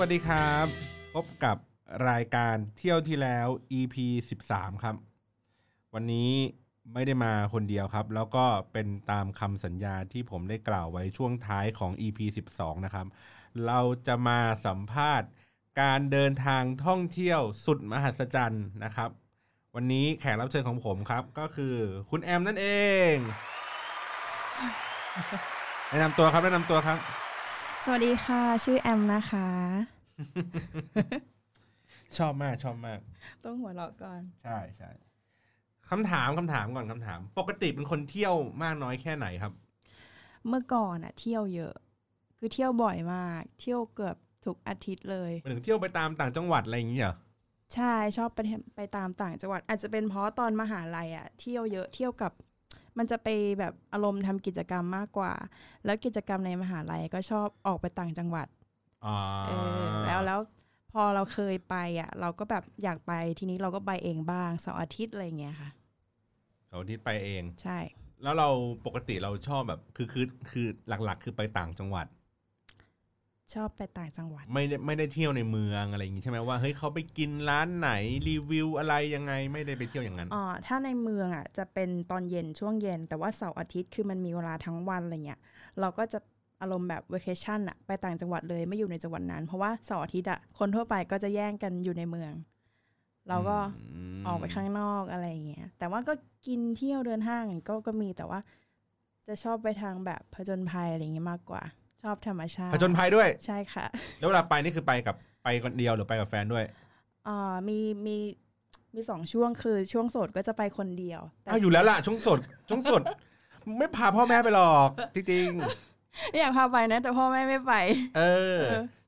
สวัสดีครับพบกับรายการเที่ยวที่แล้ว EP 13 ครับวันนี้ไม่ได้มาคนเดียวครับแล้วก็เป็นตามคำสัญญาที่ผมได้กล่าวไว้ช่วงท้ายของ EP 12 นะครับเราจะมาสัมภาษณ์การเดินทางท่องเที่ยวสุดมหัศจรรย์นะครับวันนี้แขกรับเชิญของผมครับก็คือคุณแอมนั่นเองแนะนำตัวครับแนะนำตัวครับสวัสดีค่ะชื่อแอมนะคะชอบมากชอบมากต้องหัวเราะก่อนใช่ใช่คำถามก่อนคำถามปกติเป็นคนเที่ยวมากน้อยแค่ไหนครับเมื่อก่อนอะเที่ยวเยอะคือเที่ยวบ่อยมากเที่ยวเกือบทุกอาทิตย์เลยเหมือนเที่ยวไปตามต่างจังหวัดอะไรอย่างเงี้ยใช่ชอบไปตามต่างจังหวัดอาจจะเป็นเพราะตอนมหาลัยอะเที่ยวเยอะเที่ยวกับมันจะไปแบบอารมณ์ทำกิจกรรมมากกว่าแล้วกิจกรรมในมหาลัยก็ชอบออกไปต่างจังหวัดแล้วพอเราเคยไปอ่ะเราก็แบบอยากไปทีนี้เราก็ไปเองบ้างเสาร์อาทิตย์อะไรเงี้ยค่ะเสาร์อาทิตย์ไปเองใช่แล้วเราปกติเราชอบแบบคือหลักๆคือไปต่างจังหวัดชอบไปต่างจังหวัดไม่ได้เที่ยวในเมืองอะไรอย่างงี้ใช่ไหมว่าเฮ้ยเขาไปกินร้านไหนรีวิวอะไรยังไงไม่ได้ไปเที่ยวอย่างนั้นอ๋อถ้าในเมืองอ่ะจะเป็นตอนเย็นช่วงเย็นแต่ว่าเสาร์อาทิตย์คือมันมีเวลาทั้งวันอะไรเงี้ยเราก็จะอารมณ์แบบเวเคชั่นอะไปต่างจังหวัดเลยไม่อยู่ในจังหวัดนั้นเพราะว่าเสาร์อาทิตย์อะคนทั่วไปก็จะแย่งกันอยู่ในเมืองเราก็ออกไปข้างนอกอะไรอย่างเงี้ยแต่ว่าก็กินเที่ยวเดินห้างก็มีแต่ว่าจะชอบไปทางแบบผจญภัยอะไรอย่างเงี้ยมากกว่าชอบธรรมชาติผจญภัยด้วยใช่ค่ะแล้วเวลาไปนี่คือไปคนเดียวหรือไปกับแฟนด้วยมีสองช่วงคือช่วงโสดก็จะไปคนเดียวแต่อยู่แล้วล่ะช่วงโสดไม่พาพ่อแม่ไปหรอกจริงอยากพาไปนะแต่พ่อแม่ไม่ไป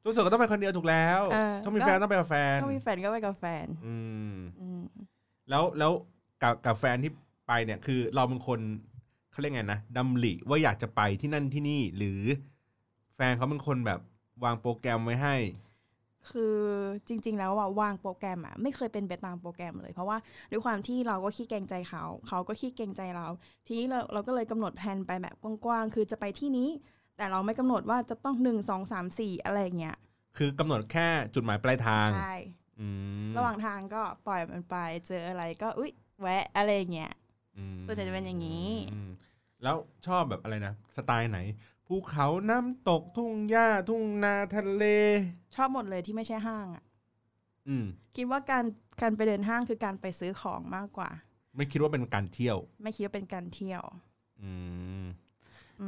รู้สึกก็ต้องไปคนเดียวถูกแล้วต้องมีแฟนต้องไปกับแฟนต้องมีแฟนก็ไปกับแฟนแล้วกับแฟนที่ไปเนี่ยคือเราเป็นคนเขาเรียกไงนะดำริว่าอยากจะไปที่นั่นที่นี่หรือแฟนเขาเป็นคนแบบวางโปรแกรมไว้ให้คือจริงๆแล้วว่าวางโปรแกรมอ่ะไม่เคยเป็นไปตามโปรแกรมเลยเพราะว่าด้วยความที่เราก็ขี้เกรงใจเขาก็ขี้เกรงใจเราทีนี้เราก็เลยกำหนดแผนไปแบบกว้างๆคือจะไปที่นี้แต่เราไม่กำหนดว่าจะต้อง1 2 3 4อะไรอย่างเงี้ยคือกำหนดแค่จุดหมายปลายทางใช่ระหว่างทางก็ปล่อยมันไปเจออะไรก็อุ๊ยแวะอะไรอย่างเงี้ยส่วนใหญ่จะเป็นอย่างนี้แล้วชอบแบบอะไรนะสไตล์ไหนภูเขาน้ำตกทุ่งหญ้าทุ่งนาทะเลชอบหมดเลยที่ไม่ใช่ห้างอ่ะคิดว่าการไปเดินห้างคือการไปซื้อของมากกว่าไม่คิดว่าเป็นการเที่ยวไม่คิดว่าเป็นการเที่ยว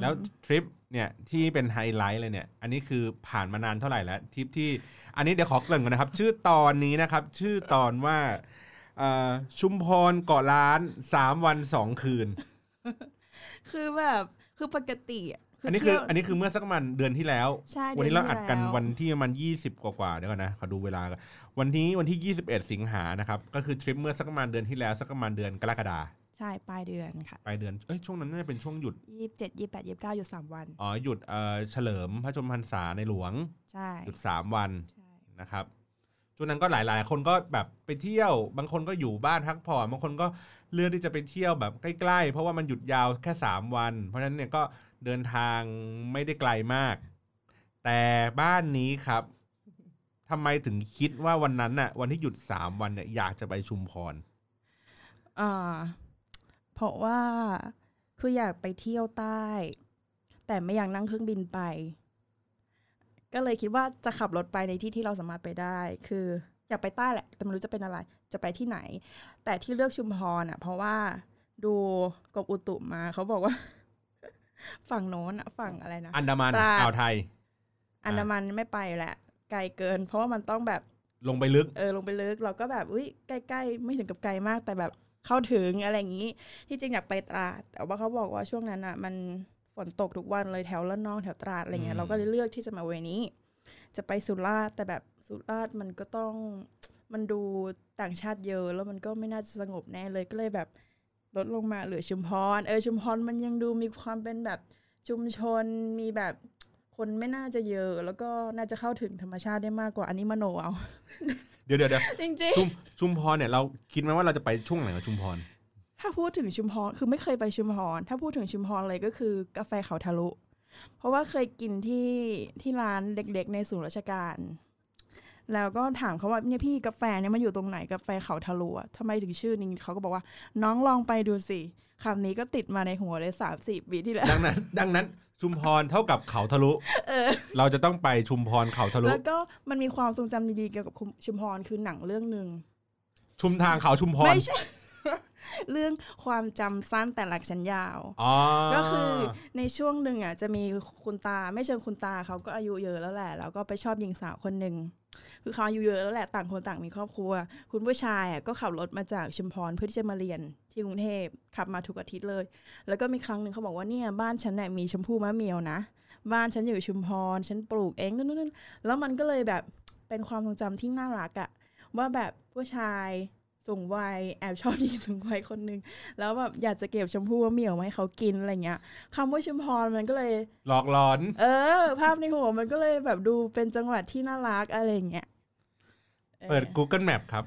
แล้วทริปเนี่ยที่เป็นไฮไลท์เลยเนี่ยอันนี้คือผ่านมานานเท่าไหร่แล้วทริปที่อันนี้เดี๋ยวขอเกริ่นก่อนนะครับชื่อตอนนี้นะครับชื่อตอนว่าชุมพรเกาะล้าน3วัน2คืนคือแบบคือปกติอันนี้คือเมื่อสักประมาณเดือนที่แล้ววันนี้เราอัดกันวันที่ประมาณ20 กว่าเดี๋ยวก่อนนะขอดูเวลาวันที่21 สิงหานะครับก็คือทริปเมื่อสักประมาณเดือนที่แล้วสักประมาณเดือนกรกฎาคมใช่ปลายเดือนค่ะปลายเดือนช่วงนั้นน่าจะเป็นช่วงหยุด27 28 29หยุด3วันอ๋อหยุดเฉลิมพระชนมพรรษาในหลวงใช่หยุด3วันนะครับช่วงนั้นก็หลายๆคนก็แบบไปเที่ยวบางคนก็อยู่บ้านพักผ่อนบางคนก็เลือกที่จะไปเที่ยวแบบใกล้ๆเพราะว่ามันหยุดยาวแค่3วันเพราะฉะนั้นเนี่ยก็เดินทางไม่ได้ไกลมากแต่บ้านนี้ครับทำไมถึงคิดว่าวันนั้นน่ะวันที่หยุด3วันเนี่ยอยากจะไปชุมพรเพราะว่าคืออยากไปเที่ยวใต้แต่ไม่อยากนั่งเครื่องบินไปก็เลยคิดว่าจะขับรถไปในที่ที่เราสามารถไปได้คืออยากไปใต้แหละแต่ไม่รู้จะเป็นอะไรจะไปที่ไหนแต่ที่เลือกชุมพรอ่ะเพราะว่าดูกรมอุตุมาเขาบอกว่าฝั่งโน้นฝั่งอะไรนะอันดามันอ่าวไทยอันดามันไม่ไปแหละไกลเกินเพราะว่ามันต้องแบบลงไปลึกลงไปลึกเราก็แบบอุ้ยใกล้ๆไม่ถึงกับไกลมากแต่แบบเข้าถึงอะไรอย่างนี้ที่จริงอยากไปตราดแต่ว่าเขาบอกว่าช่วงนั้นอ่ะมัน ฝนตกทุกวันเลยแถวละนองแถวตราดอะไรเงี้ยเราก็เลยเลือกที่จะมาเวนี้จะไปสุราษฎร์แต่แบบสุราษฎร์มันก็ต้องมันดูต่างชาติเยอะแล้วมันก็ไม่น่าจะสงบแน่เลยก็เลยแบบลดลงมาเหลือชุมพรชุมพรมันยังดูมีความเป็นแบบชุมชนมีแบบคนไม่น่าจะเยอะแล้วก็น่าจะเข้าถึงธรรมชาติได้มากกว่าอันนี้มโนเอาเดี๋ยวจริงจริงชุมพรเนี่ยเราคิดไหมว่าเราจะไปช่วงไหนกับชุมพรถ้าพูดถึงชุมพรคือไม่เคยไปชุมพรถ้าพูดถึงชุมพรเลยก็คือกาแฟเขาทะลุเพราะว่าเคยกินที่ร้านเด็กๆในศูนย์ราชการแล้วก็ถามเขาว่าเนี่ยพี่กาแฟเนี่ยมันอยู่ตรงไหนกาแฟเขาทะลุทำไมถึงชื่อนี้เขาก็บอกว่าน้องลองไปดูสิคำนี้ก็ติดมาในหัวเลย 3-4 ปีที่แล้วดังนั้นชุมพรเท่ากับเขาทะลุ เราจะต้องไปชุมพรเขาทะลุแล้วก็มันมีความทรงจำดีๆเกี่ยวกับชุมพรคือหนังเรื่องนึงชุมทางเขาชุมพรไม่ใช่เรื่องความจำสั้นแต่หลักฉันยาวก็คือในช่วงหนึ่งอ่ะจะมีคุณตาไม่เชิงคุณตาเขาก็อายุเยอะแล้วแหละแล้วก็ไปชอบหญิงสาวคนหนึ่งคือเขาอายุเยอะแล้วแหละต่างคนต่างมีครอบครัวคุณผู้ชายอ่ะก็ขับรถมาจากชุมพรเพื่อที่จะมาเรียนที่กรุงเทพขับมาทุกอาทิตย์เลยแล้วก็มีครั้งหนึ่งเขาบอกว่าเนี่ยบ้านฉันเนี่ยมีชมพู่มะเมียวนะบ้านฉันอยู่ชุมพรฉันปลูกเองนู่นแล้วมันก็เลยแบบเป็นความทรงจำที่น่ารักอ่ะว่าแบบผู้ชายสูงวัยแอบชอบหญิงสูงวัยคนนึงแล้วแบบอยากจะเก็บชมพู่ว่าเหมี่ยวไหมเขากินอะไรเงี้ยคำว่าชุมพรมันก็เลยหลอกหลอนภาพในหัวมันก็เลยแบบดูเป็นจังหวัดที่น่ารักอะไรเงี้ยเปิด Google Map ครับ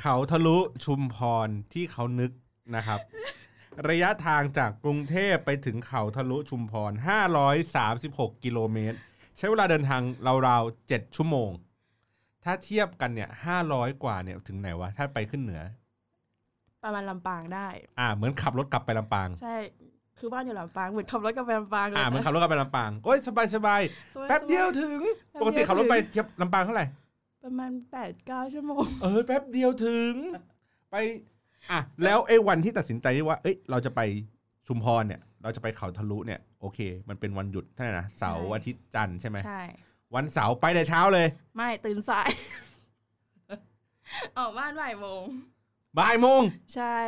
เขาทะลุชุมพรที่เขานึกนะครับ ระยะทางจากกรุงเทพไปถึงเขาทะลุชุมพร536กิโลเมตรใช้เวลาเดินทางราวๆ7ชั่วโมงถ้าเทียบกันเนี่ย500กว่าเนี่ยถึงไหนวะถ้าไปขึ้นเหนือประมาณลำปางได้เหมือนขับรถกลับไปลำปางใช่คือบ้านอยู่ลำปางเหมือนขับรถกลับไปลำปางเลยเหมือนขับรถกลับไปลำปางโอ้ยสบายแป๊บเดียวถึงปกติขับรถไปเทียบลำปางเท่าไหร่ประมาณ 8-9 ชั่วโมงแป๊บเดียวถึงไปแล้วไอ้วันที่ตัดสินใจว่าเอ้ยเราจะไปชุมพรเนี่ยเราจะไปเขาทะลุเนี่ยโอเคมันเป็นวันหยุดเท่าไหร่นะเสาร์อาทิตย์จันทร์ใช่ไหมใช่วันเสาร์ไปแต่เช้าเลยไม่ตื่นสาย ออกบ้านบ่ายโมงใช่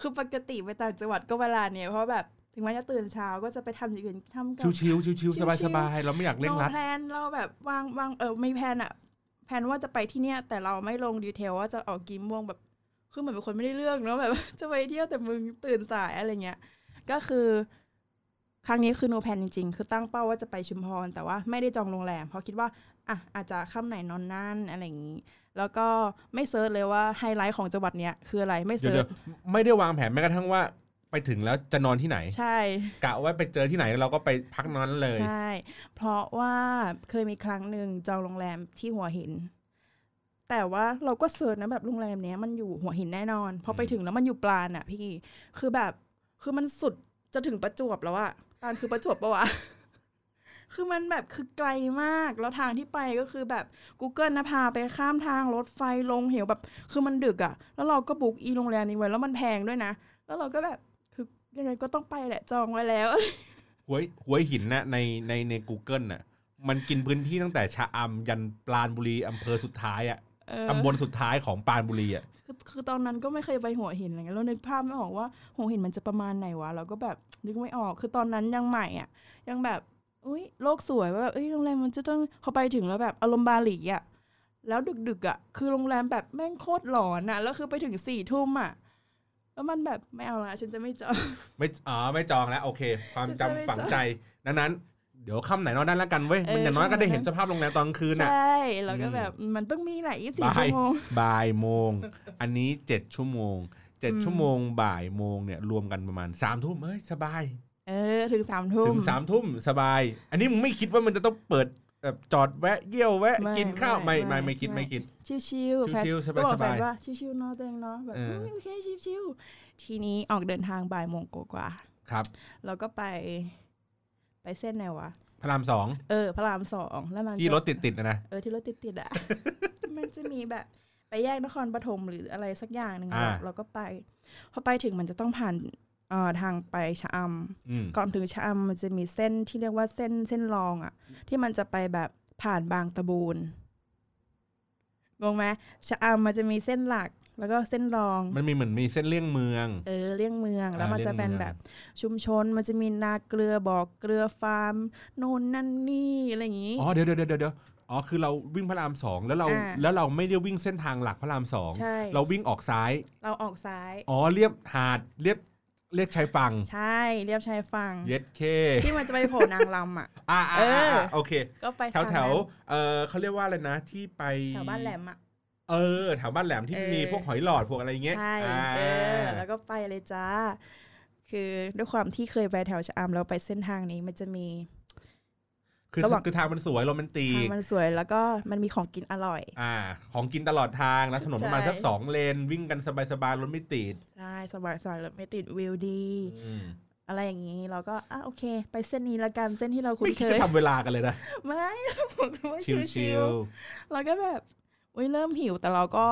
คือปกติไปต่างจังหวัดก็เวลาเนี่ยเพราะแบบถึงแม้จะตื่นเช้าก็จะไปทำอย่างอื่นทำกับชิวๆสบายเราไม่อยากเร่งรัดแพลนเราแบบวางไม่แพลนอะแพลนว่าจะไปที่เนี้ยแต่เราไม่ลงดีเทลว่าจะออกกี่โมงแบบคือเหมือนเป็นคนไม่ได้เรื่องเนาะแบบจะไปเที่ยวแต่มึงตื่นสายอะไรเงี้ยก็คือครั้งนี้คือโนแพลนจริงๆคือตั้งเป้าว่าจะไปชุมพรแต่ว่าไม่ได้จองโรงแรมเพราะคิดว่าอาจจะค่ำไหนนอนนั่นอะไรอย่างนี้แล้วก็ไม่เซิร์ชเลยว่าไฮไลท์ของจังหวัดเนี้ยคืออะไรไม่เซิร์ชไม่ได้วางแผนแม้กระทั่งว่าไปถึงแล้วจะนอนที่ไหนใช่กะว่าไปเจอที่ไหนเราก็ไปพักนอนเลยใช่เพราะว่าเคยมีครั้งหนึ่งจองโรงแรมที่หัวหินแต่ว่าเราก็เซิร์ชนะแบบโรงแรมเนี้ยมันอยู่หัวหินแน่นอนพอไปถึงแล้วมันอยู่ปราณอะพี่คือมันสุดจะถึงประจวบแล้วอะตอนคือประจวบปะวะ คือมันแบบคือไกลมากแล้วทางที่ไปก็คือแบบ Google นะพาไปข้ามทางรถไฟลงเหวแบบคือมันดึกอะแล้วเราก็บุ๊กโรงแรมนี้ไว้แล้วมันแพงด้วยนะแล้วเราก็แบบคือยังไงก็ต้องไปแหละจองไว้แล้ว หวยหินนะใน Google น่ะมันกินพื้นที่ตั้งแต่ชะอำยันปราณบุรีอำเภอสุดท้ายอะตำบลสุดท้ายของปราณบุรีอะคือตอนนั้นก็ไม่เคยไปหัวหินอะไรเงี้ยแล้วนึกภาพไม่ออกว่าหัวหินมันจะประมาณไหนวะเราก็แบบนึกไม่ออกคือตอนนั้นยังใหม่อ่ะยังแบบอุ้ยโลกสวยว่าแบบเอ้ยโรงแรมมันจะต้องพอไปถึงแล้วแบบอารมณ์บาหลีอ่ะแล้วดึกๆอ่ะคือโรงแรมแบบแม่งโคตรหลอนอ่ะแล้วคือไปถึง 22:00 นอ่ะแล้วมันแบบไม่เอาละฉันจะไม่จองไม่จองแล้วโอเคความจำฝังใจนั้นเดี๋ยวค่ำไหนนอนได้แล้วกันเว้ยมันอย่างน้อยก็ได้เห็นสภาพโรงแรมตอนกลางคืนน่ะใช่แล้วก็แบบมันต้องมีแหละ24ชั่วโมงบ่ายโมงอันนี้7ชั่วโมง7ชั่วโมงบ่ายโมงเนี่ยรวมกันประมาณ 3:00 นเอ้ยสบายถึง 3:00 นสบายอันนี้มึงไม่คิดว่ามันจะต้องเปิดแบบจอดแวะเยี่ยวแวะกินข้าวไม่คิดชิวๆสบายว่าชิวๆเนาะตัวเองเนาะแบบโอเคชิวๆทีนี้ออกเดินทางบ่ายโมงกว่าครับแล้วก็ไปเส้นไหนวะพระราม2พระราม2แล้วมันที่รถติดๆนะที่รถติดๆอ่ะ มันจะมีแบบไปแยกนครปฐมหรืออะไรสักอย่างนึงเราก็ไปพอไปถึงมันจะต้องผ่านทางไปชะอำก่อนถึงชะอำมันจะมีเส้นที่เรียกว่าเส้นรองอ่ะที่มันจะไปแบบผ่านบางตะบูนงงไหมชะอำมันจะมีเส้นหลัก แล้วก็เส้นรองมันมีเหมือนมีเส้นเลี่ยงเมืองเลี่ยงเมืองแล้วมันจะเป็นแบบชุมชนมันจะมีนาเกลือบ่อเกลือฟาร์มโน่นนั่นนี่อะไรอย่างงี้อ๋อเดี๋ยวอ๋อคือเราวิ่งพระราม2แล้วเราไม่ได้วิ่งเส้นทางหลักพระราม2เราวิ่งออกซ้ายเราออกซ้ายอ๋อเลียบหาดเรียกชายฝั่งใช่เรียบชายฝั่งเย็ดเคที่มันจะไปโผล่นางลำอ่ะโอเคก็ไปแถวเขาเรียกว่าอะไรนะที่ไปแถวบ้านแหลมอ่ะแถวบ้านแหลมที่มีพวกหอยหลอดพวกอะไรเงี้ยใช่แล้วก็ไปเลยจ้าคือด้วยความที่เคยไปแถวชะอำเราไปเส้นทางนี้มันจะมีคือทางมันสวยโรแมนติกทางมันสวยแล้วก็มันมีของกินอร่อยของกินตลอดทางแล้วถนนประมาณสัก2เลนวิ่งกันสบายๆรถไม่ติดใช่สบายๆรถไม่ติดวิวดีอะไรอย่างนี้เราก็โอเคไปเส้นนี้ละกันเส้นที่เราคุ้นเคยไม่คิดจะทำเวลากันเลยนะไม่ผมว่าชิลๆเราก็แบบอุ้ยเริ่มหิวแต่เราก็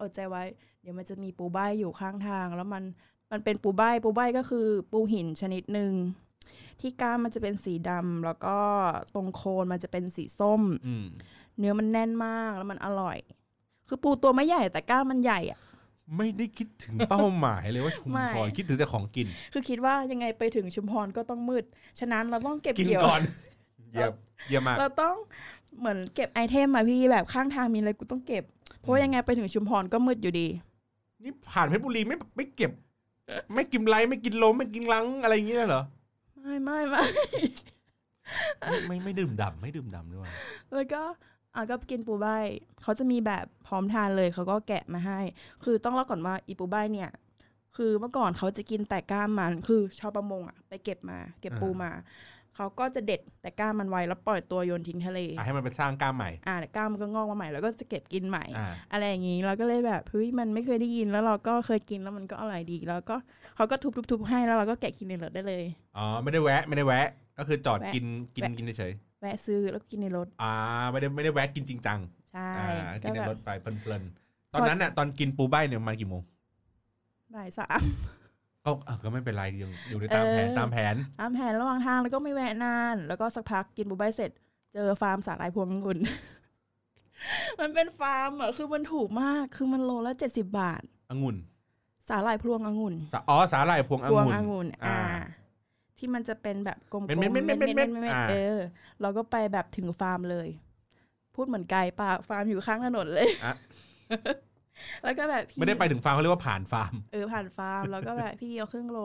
อดใจไว้เดี๋ยวมันจะมีปูใบอยู่ข้างทางแล้วมันเป็นปูใบก็คือปูหินชนิดนึงที่ก้ามมันจะเป็นสีดำแล้วก็ตรงโคนมันจะเป็นสีส้มเนื้อมันแน่นมากแล้วมันอร่อยคือปูตัวไม่ใหญ่แต่ก้ามมันใหญ่อะไม่ได้คิดถึงเป้าหมายเลยว่าชุมพรคิดถึงแต่ของกินคือคิดว่ายังไงไปถึงชุมพรก็ต้องมืดฉะนั้นเราต้องเก็บเกี่ยวกินก่อนเยี่ยมมากเราต้องเหมือนเก็บไอเทมมาพี่แบบข้างทางมีอะไรกูต้องเก็บเพราะว่ายังไงไปถึงชุมพรก็มืดอยู่ดีนี่ผ่านเพชรบุรีไม่เก็บไม่กินไรไม่กินลมไม่กินลังอะไรอย่างเงี้ยเหรอไม่ดื่มดำด้วยแล้วก็กินปูใบเขาจะมีแบบพร้อมทานเลยเขาก็แกะมาให้คือต้องเล่าก่อนว่าอีปูใบเนี่ยคือเมื่อก่อนเขาจะกินแต่ก้ามมันคือชาวประมงไปเก็บปูมาเขาก็จะเด็ดแต่ก้ามมันไว้แล้วปล่อยตัวโยนทิ้งทะเลให้มันไปสร้างก้ามใหม่แต่ก้ามมันก็งอกมาใหม่แล้วก็จะเก็บกินใหม่อะไรอย่างงี้เราก็เลยแบบเฮ้ยมันไม่เคยได้ยินแล้วเราก็เคยกินแล้วมันก็อร่อยดีแล้วก็เขาก็ทุบให้แล้วเราก็แกะกินในรถได้เลยอ๋อไม่ได้แวะก็คือจอดกินเฉยแวะซื้อแล้วกินในรถไม่ได้แวะกินจริงจังใช่กินในรถไปเพลินๆตอนนั้นน่ะตอนกินปูใบเนี่ยมากี่โมงบ่ายสามก็ไม่เป็นไรอยู่ในตามแผนระหว่างทางแล้วก็ไม่แวะนานแล้วก็สักพักกินปูใบเสร็จเจอฟาร์มสาหร่ายพวงองุ่น มันเป็นฟาร์มคือมันถูกมากคือมันโลละ70 บาทองุ่นสาหร่ายพวงองุ่นสาหร่ายพวงองุ่นที่มันจะเป็นแบบกลมๆเม็ดเราก็ไปแบบถึงฟาร์มเลยพูดเหมือนไกลป่ะฟาร์มอยู่ข้างถนนเลยแล้วก็แบบไม่ได้ไปถึงฟาร์มเขาเรียกว่าผ่านฟาร์มผ่านฟาร์มแล้วก็แบบพี่เอาครึ่งโล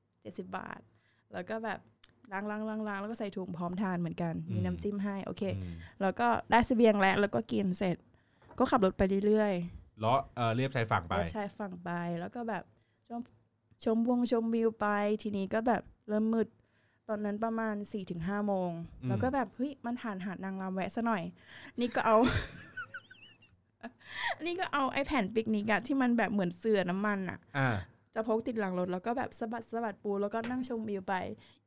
70 บาทแล้วก็แบบล้างแล้วก็ใส่ถุงพร้อมทานเหมือนกันมีน้ำจิ้มให้โอเคแล้วก็ได้เสบียงแล้วก็กินเสร็จก็ขับรถไปเรื่อยๆเลาะเรียบชายฝั่งไปแล้วก็แบบชมวงชมวิวไปทีนี้ก็แบบเริ่มมืดตอนนั้นประมาณ 4-5 โมงแล้วก็แบบเฮ้ยมันผ่านหาดนางรำแวะซะหน่อยนี่ก็เอาไอ้แผ่นปิกนิกที่มันแบบเหมือนเสื่อน้ำมันจะพกติดหลังรถแล้วก็แบบสะบัดปูแล้วก็นั่งชมวิวไป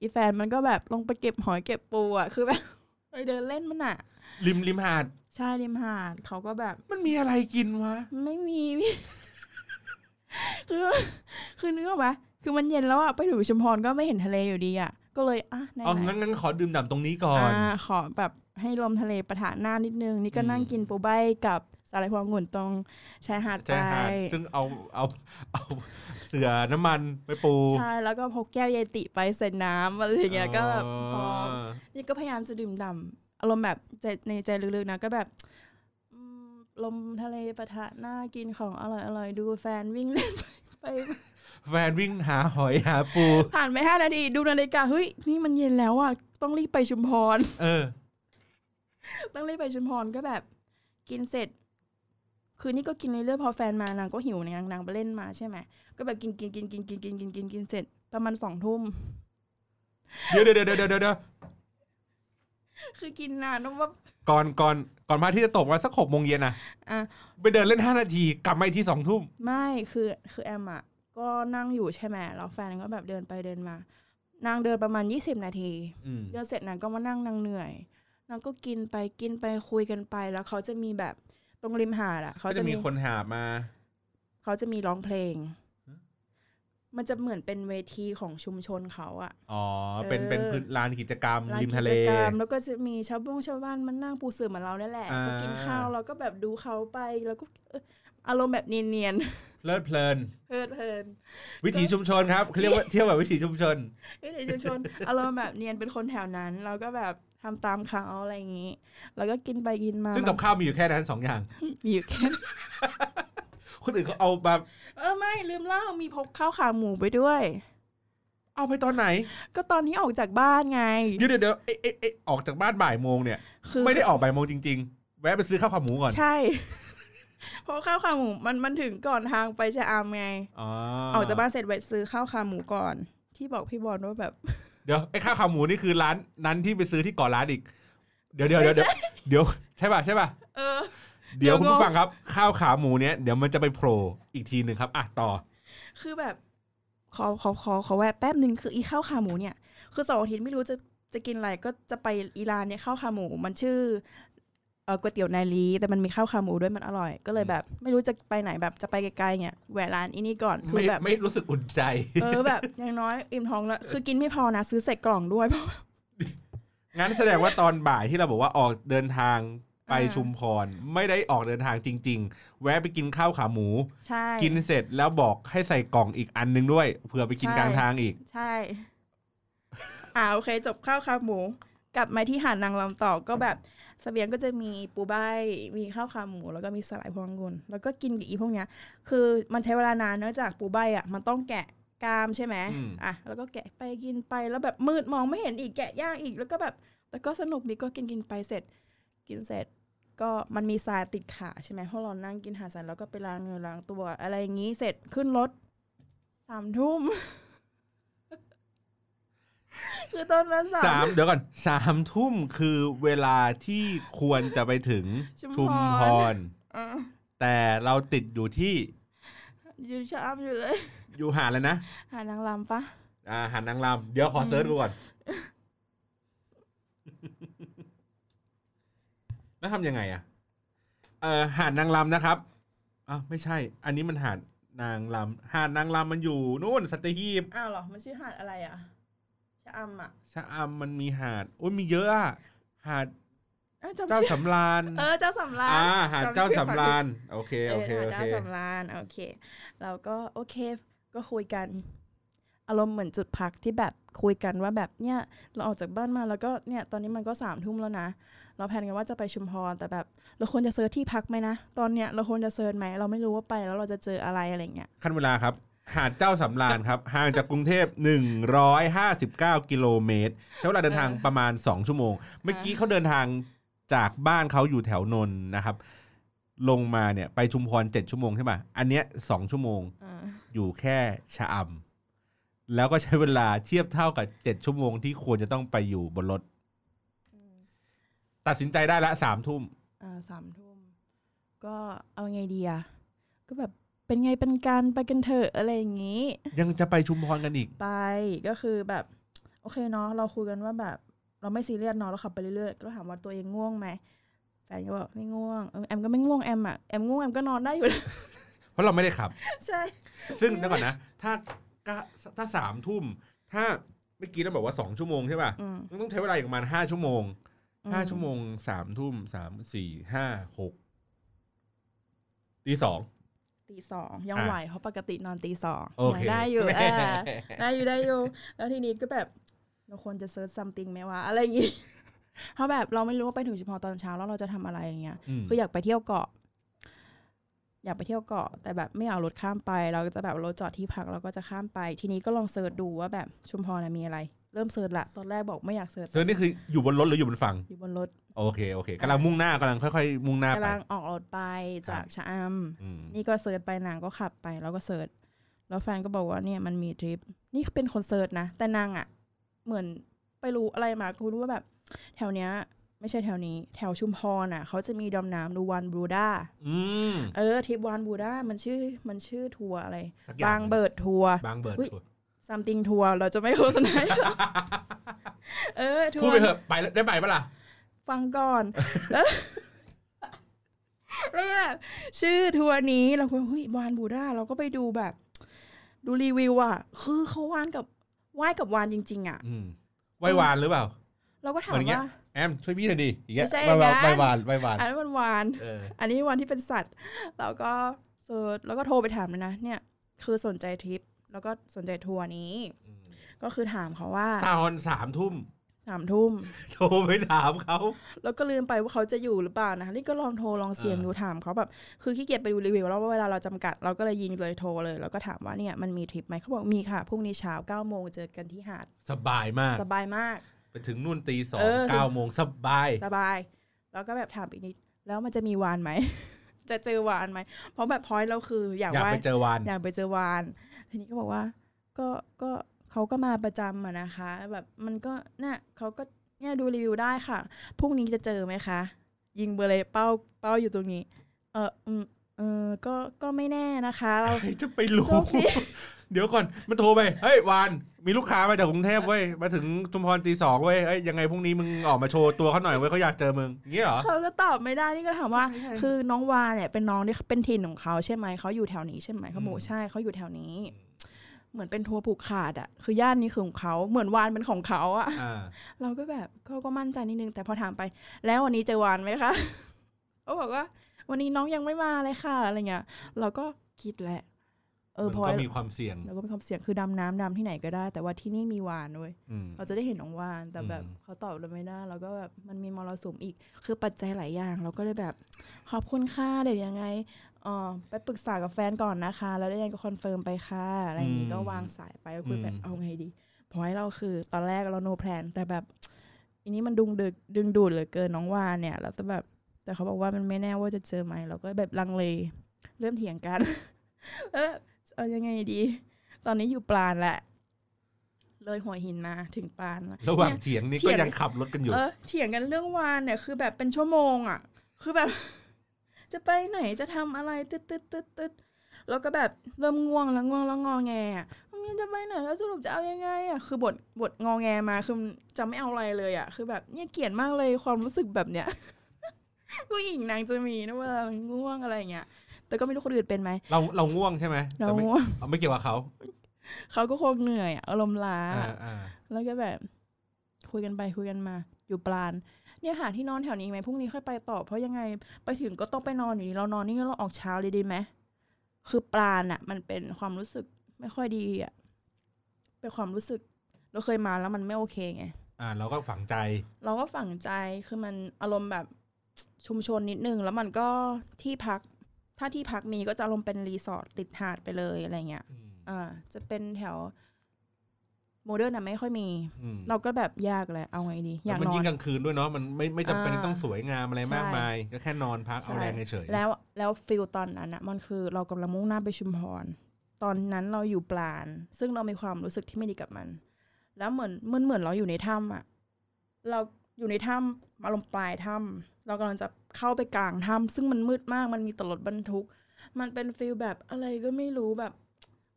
อีแฟนมันก็แบบลงไปเก็บหอยเก็บปูคือแบบไปเดินเล่นมันริมหาดใช่ริมหาดเขาก็แบบมันมีอะไรกินวะไม่มีพี่ คือนึกออกปะคือมันเย็นแล้วไปอยู่ชุมพรก็ไม่เห็นทะเลอยู่ดีก็เลยไหนงั้นขอดื่มด่ำตรงนี้ก่อนขอแบบให้ลมทะเลประทะหน้านิดนึงนี่ก็นั่งกินปูใบกับสาหร่ายพวงองุ่นตรงชายหาดไปซึ่งเอาเสือน้ำมันไปปูใช่แล้วก็พกแก้วเยติไปใส่น้ำอะไรอย่างเงี้ยก็แบบพอนี่ก็พยายามจะดื่มด่ำอารมณ์แบบใจในใจลึกๆนะก็แบบลมทะเลปะทะหน้ากินของอร่อยๆดูแฟนวิ่งเล่นไปแฟนวิ่งหาหอยหาปูผ่านไป5 นาทีดูนาฬิกาเฮ้ยนี่มันเย็นแล้วต้องรีบไปชุมพรต้องรีบไปชุมพรก็แบบกินเสร็จคืนนี้ก็กินเรื่อยๆพอแฟนมานางก็หิวนางไปเล่นมาใช่ไหมก็แบบกินเสร็จประมาณ20:00เดี๋ยวคือกินนานต้องว่าก่อนพระอาทิตย์จะตกวันสัก18:00นะไปเดินเล่น5 นาทีกลับมาที่20:00ไม่คือแอมก็นั่งอยู่ใช่ไหมแล้วแฟนก็แบบเดินไปเดินมานางเดินประมาณ20 นาทีเดินเสร็จนางก็มานั่งนางเหนื่อยนางก็กินไปคุยกันไปแล้วเขาจะมีแบบตรงริมหาดเขาจะมีคนหาบมาเขาจะมีร้องเพลง มันจะเหมือนเป็นเวทีของชุมชนเขาอ่ะอ๋อเป็นพื้นลานกิจกรรมริมทะเลแล้วก็จะมีชาวบ้านมันนั่งปูเสื่อเหมือนเราเนี่ยแหละก็กินข้าวเราก็แบบดูเขาไปแล้วก็อารมณ์แบบเนียนๆเพลิดเพลินวิถีชุมชนครับเขาเรียกว่าเที่ยวแบบวิถีชุมชนอารมณ์แบบเนียนเป็นคนแถวนั้นเราก็แบบทำตามเขาอะไรอย่างงี้แล้วก็กินไปกินมาซึ่งกับข้าวมีอยู่แค่นั้น2อย่างมีอยู่แค่คนอื่นเขาเอาแบบไม่ลืมเล่ามีพกข้าวขาหมูไปด้วยเอาไปตอนไหนก็ตอนนี้ออกจากบ้านไงเดี๋ยวออกจากบ้านบ่ายโมงเนี่ยไม่ได้ออกบ่ายโมงจริงๆแวะไปซื้อข้าวขาหมูก่อนใช่เพราะข้าวขาหมูมันถึงก่อนทางไปชะอำไงออกจากบ้านเสร็จแวะซื้อข้าวขาหมูก่อนที่บอกพี่บอลว่าแบบเดี๋ยวไอ้ข้าวขาหมูนี่คือร้านนั้นที่ไปซื้อที่ก่อร้านอีกเดี๋ยวใช่ป่ะเดี๋ยวคุณผู้ฟังครับข้าวขาหมูเนี้ยเดี๋ยวมันจะไปโผล่อีกทีนึงครับอ่ะต่อคือแบบขอแวะแป๊บนึงคืออีข้าวขาหมูเนี่ยคือ2อาทิตย์ไม่รู้จะกินอะไรก็จะไปอีร้านเนี่ยข้าวขาหมูมันชื่อก๋วยเตี๋ยวนายลีแต่มันมีข้าวขาหมูด้วยมันอร่อยก็เลยแบบไม่รู้จะไปไหนแบบจะไปไกลๆเนี่ยแวะร้านอีนี่ก่อนคือแบบไม่รู้สึกอุ่นใจแบบอย่างน้อยอิ่มท้องแล้วคือกินไม่พอนะซื้อใส่กล่องด้วยเพราะงั้นแสดงว่าตอนบ่ายที่เราบอกว่าออกเดินทางไปชุมพรไม่ได้ออกเดินทางจริงๆแวะไปกินข้าวขาหมูกินเสร็จแล้วบอกให้ใส่กล่องอีกอันนึงด้วยเผื่อไปกินกลางทางอีกใช่ โอเคจบข้าวขาหมูกลับมาที่หาดนางรำต่อก็แบบเสบียงก็จะมีปูใบมีข้าวขาหมูแล้วก็มีสลายพวงองุ่นแล้วก็กินกับอีพวกเนี้ยคือมันใช้เวลานานเนื่องจากปูใบอ่ะมันต้องแกะกามใช่ไหมอ่ะแล้วก็แกะไปกินไปแล้วแบบมืดมองไม่เห็นอีกแกะยากอีกแล้วก็แบบแต่ก็สนุกดีก็กินไปเสร็จก็มันมีทรายติดขาใช่ไหมเพราะเรานั่งกินหาดทรายแล้วก็ไปล้างมือล้างตัวอะไรอย่างนี้เสร็จขึ้นรถ 3:00 น. คือตอนนั้น3เดี๋ยวก่อน 3:00 นคือเวลาที่ควรจะไปถึงชุมพรแต่เราติดอยู่ที่อยู่ชะอำอยู่เลยอยู่หาดเลยนะหาดนางรำปะหาดนางรำเดี๋ยวขอเซิร์ชดูก่อนแล้วทำยังไงอ่ะหาดนางรำนะครับอ้าวไม่ใช่อันนี้มันหาดนางรำมันอยู่นู่นสัตหีบอ้าวเหรอมันชื่อหาดอะไรอ่ะชะอำอ่ะชะอำมันมีหาดโอ้ยมีเยอะอ่ะหาดเจ้าสำราญเจ้าสำราญหาดเจ้าสำราญโอเคหาดเจ้าสำราญโอเคเราก็โอเคก็คุยกันอารมณ์เหมือนจุดพักที่แบบคุยกันว่าแบบเนี่ยเราออกจากบ้านมาแล้วก็เนี่ยตอนนี้มันก็ 3:00 น.แล้วนะเราแพลนกันว่าจะไปชุมพรแต่แบบเราควรจะเซิร์ชที่พักไหมนะตอนเนี้ยเราควรจะเซิร์ชไหมเราไม่รู้ว่าไปแล้วเราจะเจออะไรอะไรเงี้ยขั้นเวลาครับหาดเจ้าสำราญครับ ห่างจากกรุงเทพ159กิโลเมตรใช้เวลาเดินทางประมาณ2ชั่วโมงเมื่อกี้เขาเดินทางจากบ้านเขาอยู่แถวนนท์นะครับลงมาเนี่ยไปชุมพร7ชั่วโมงใช่ป่ะอันเนี้ย2ชั่วโมงอยู่แค่ชะอำแล้วก็ใช้เวลาเทียบเท่ากับ7ชั่วโมงที่ควรจะต้องไปอยู่บนรถตัดสินใจได้ละ 3:00 น. 3:00 น. ก็เอาไงดีอ่ะก็แบบเป็นไงเป็นการไปกันเถอะอะไรอย่างงี้ยังจะไปชุมพรกันอีกไปก็คือแบบโอเคเนาะเราคุยกันว่าแบบเราไม่ซีเรียสเนาะเราขับไปเรื่อยๆก็ถามว่าตัวเองง่วงไหมแฟนก็บอกไม่ง่วงแอมก็ไม่ง่วงแอมอ่ะแอมง่วงแอมก็นอนได้อยู่เพราะเราไม่ได้ขับใช่ซึ่งเดี๋ยวก่อนนะถ้า 3:00 น. ถ้าเมื่อกี้เราบอกว่า2ชั่วโมงใช่ป่ะมันต้องใช้เวลาอีกประมาณ5ชั่วโมง5ชั่วโมง 3:00 น. 3 4 5 6 ตี 2ยังไหวเพราะปกตินอนตี 2ยังได้อยู่ได้อยู่แล้วทีนี้ก็แบบเราควรจะเซิร์ช something ไหมวะอะไรอย่างงี้เพราะแบบเราไม่รู้ว่าไปถึงชุมพรตอนเช้าแล้วเราจะทำอะไรอย่างเงี้ยคืออยากไปเที่ยวเกาะแต่แบบไม่เอารถข้ามไปเราก็จะแบบรถจอดที่พักเราก็จะข้ามไปทีนี้ก็ลองเสิร์ชดูว่าแบบชุมพรมีอะไรเริ่มเสิร์ชละตอนแรกบอกไม่อยากเสิร์ชเสิร์ชนี่คืออยู่บนรถหรืออยู่บนฝั่งอยู่บนรถโอเคกำลังมุ่งหน้ากำลังค่อยๆมุ่งหน้าไปกำลังออกรถไปจากชะอำนี่ก็เสิร์ชไปนางก็ขับไปแล้วก็เสิร์ชแล้วแฟนก็บอกว่าเนี่ยมันมีทริปนี่เป็นคนเสิร์ชนะแต่นางอ่ะเหมือนไปรู้อะไรมาคุณรู้ว่าแบบแถวเนี้ยไม่ใช่แถวนี้แถวชุมพรน่ะเขาจะมีดำน้ำดูวานบรูด้าทริปวานบรูด้ามันชื่อทัวร์อะไรบางเบิดทัวร์ซัมติงทัวร์เราจะไม่โฆษณาทัวร์พูดไปเถอะไปได้ไปปะล่ะฟังก่อนแล้วชื่อทัวร์นี้เราคุยวานบรูด้าเราก็ไปดูแบบ ดูรีวิวอ่ะคือเขาวานกับว่ายกับวานจริงๆอ่ะว่าย วานหรือเปล่าเราก็ถามว่าแอมช่วยพี่หน่อยดิอย่างเงี้ยว่าย วานว่าย วานอันนั้นวานอันนี้วานที่เป็นสัตว์เราก็เสิร์ชแล้วก็โทรไปถามเลยนะเนี่ยคือสนใจทริปแล้วก็สนใจทัวร์นี้ก็คือถามเขาว่าตอน 3 ทุ่มโทรไปถามเขาแล้วก็ลืมไปว่าเขาจะอยู่หรือเปล่านะนี่ก็ลองโทรลองเสียงดูถามเขาแบบคือขี้เกียจไปดูรีวิวแล้วว่าเวลาเราจำกัดเราก็เลยยิงเลยโทรเลยแล้วก็ถามว่าเนี่ยมันมีทริปไหมเขาบอกมีค่ะพรุ่งนี้เช้า 9 โมงเจอกันที่หาดสบายมากสบายมากไปถึงนู่น 2:00 น 9 โมงสบายสบายแล้วก็แบบถามอีกนิดแล้วมันจะมีวานไหม จะเจอวานไหมเพราะแบบพอยต์เราคืออยากไปเจอวานอยากไปเจอวานทีนี้ก็บอกว่าก็เขาก็มาประจำอะนะคะแบบมันก็เนี่ยเขาก็เนี่ยดูรีวิวได้ค่ะพรุ่งนี้จะเจอไหมคะยิงเบอร์เลยเป้าอยู่ตรงนี้ก็ไม่แน่นะคะเราจะไปรู้ เดี๋ยวก่อนมันโทรไปเฮ้ยวานมีลูกค้ามาจากกรุงเทพเว้ยมาถึงชุมพร 2:00 นเว้ยเอ้ยยังไงพรุ่งนี้มึงออกมาโชว์ตัวเขาหน่อยเว้ยเขาอยากเจอมึงงี้เหรอเขาก็ตอบไม่ได้นี่ก็ถามว่าคือน้องวานเนี่ยเป็นน้องที่เป็นถิ่นของเขาใช่ไหมเขาอยู่แถวนี้ใช่ไหมเขาบอกใช่เขาอยู่แถวนี้เหมือนเป็นทัวร์ผูกขาดอ่ะคือย่านนี้ของเขาเหมือนวานเป็นของเขาอ่ะเราก็แบบเขาก็มั่นใจนิดนึงแต่พอถามไปแล้ววันนี้เจอวานไหมคะเขาบอกว่าวันนี้น้องยังไม่มาเลยค่ะอะไรเงี้ยเราก็คิดแหละมันก็มีความเสี่ยงแล้วก็มีความเสี่ยงคือดำน้ำดำที่ไหนก็ได้แต่ว่าที่นี่มีวานด้วยเราจะได้เห็นของวานแต่แบบเขาตอบเราไม่ได้เราก็แบบมันมีมรสุมอีกคือปัจจัยหลายอย่างเราก็เลยแบบขอบคุณค่ะเดี๋ยวยังไงไปปรึกษากับแฟนก่อนนะคะแล้วได้ยังก็คอนเฟิร์มไปค่ะอะไรอย่างนี้ก็วางสายไปคุยแบบเอาไงดีพอยเราคือตอนแรกเราโนแพลนแต่แบบอันนี้มันดึงดูดเหลือเกินน้องวานเนี่ยเราจะแบบแต่เขาบอกว่ามันไม่แน่ว่าจะเจอไหมเราก็แบบลังเลเริ่มเถียงกันเอายังไงดีตอนนี้อยู่ปราณแหละเลยหัวหินมาถึงปราณระหว่างเถียงนี่ก็ยังขับรถกันอยู่เถียงกันเรื่องวานเนี่ยคือแบบเป็นชั่วโมงอ่ะคือแบบจะไปไหนจะทำอะไรตึ๊ดๆแล้วก็แบบเริ่มง่วงแล้วงอแงอ่ะมันจะไปไหนแล้วสรุปจะเอายังไงอ่ะคือบทงอแงมาคือจะไม่เอาอะไรเลยอ่ะคือแบบเนี่ยเกลียดมากเลยความรู้สึกแบบเนี้ยผู้หญิงนางจะมีนะเวลาง่วงอะไรอย่างเงี้ยแต่ก็ไม่รู้คนอื่นเป็นไหมเราง่วงใช่ไหมเราง่วงไม่เกี่ยวกับเขา เขาก็คงเหนื่อยอารมณ์ล้าแล้วก็แบบคุยกันไปคุยกันมาอยู่ปราณเนี่ยหาที่นอนแถวนี้ไหมพรุ่งนี้ค่อยไปต่อเพราะยังไงไปถึงก็ต้องไปนอนอยู่นี่เรานอนนี่เราออกเช้าเลยดีไหมคือปราณอ่ะมันเป็นความรู้สึกไม่ค่อยดีอ่ะเป็นความรู้สึกเราเคยมาแล้วมันไม่โอเคไงเราก็ฝังใจคือมันอารมณ์แบบชุมชนนิดนึงแล้วมันก็ที่พักถ้าที่พักมีก็จะลงเป็นรีสอร์ทติดหาดไปเลยอะไรเงี้ยจะเป็นแถวโมเดิร์นน่ะไม่ค่อยมีเราก็แบบยากเลยเอาไงดีอยากนอนมันยิ่งกลางคืนด้วยเนาะมันไม่จำเป็นต้องสวยงามอะไรมากมายก็แค่นอนพักเอาแรงเฉยแล้วฟิลตอนนั้นน่ะมันคือเรากำลังมุ่งหน้าไปชุมพรตอนนั้นเราอยู่ปราณซึ่งเรามีความรู้สึกที่ไม่ดีกับมันแล้วเหมือนเราอยู่ในถ้ำอ่ะเราอยู่ในถ้ำมาลงปลายถ้ำเรากำลังจะเข้าไปกลางถ้ำซึ่งมันมืดมากมันมีรถบรรทุกมันเป็นฟีลแบบอะไรก็ไม่รู้แบบ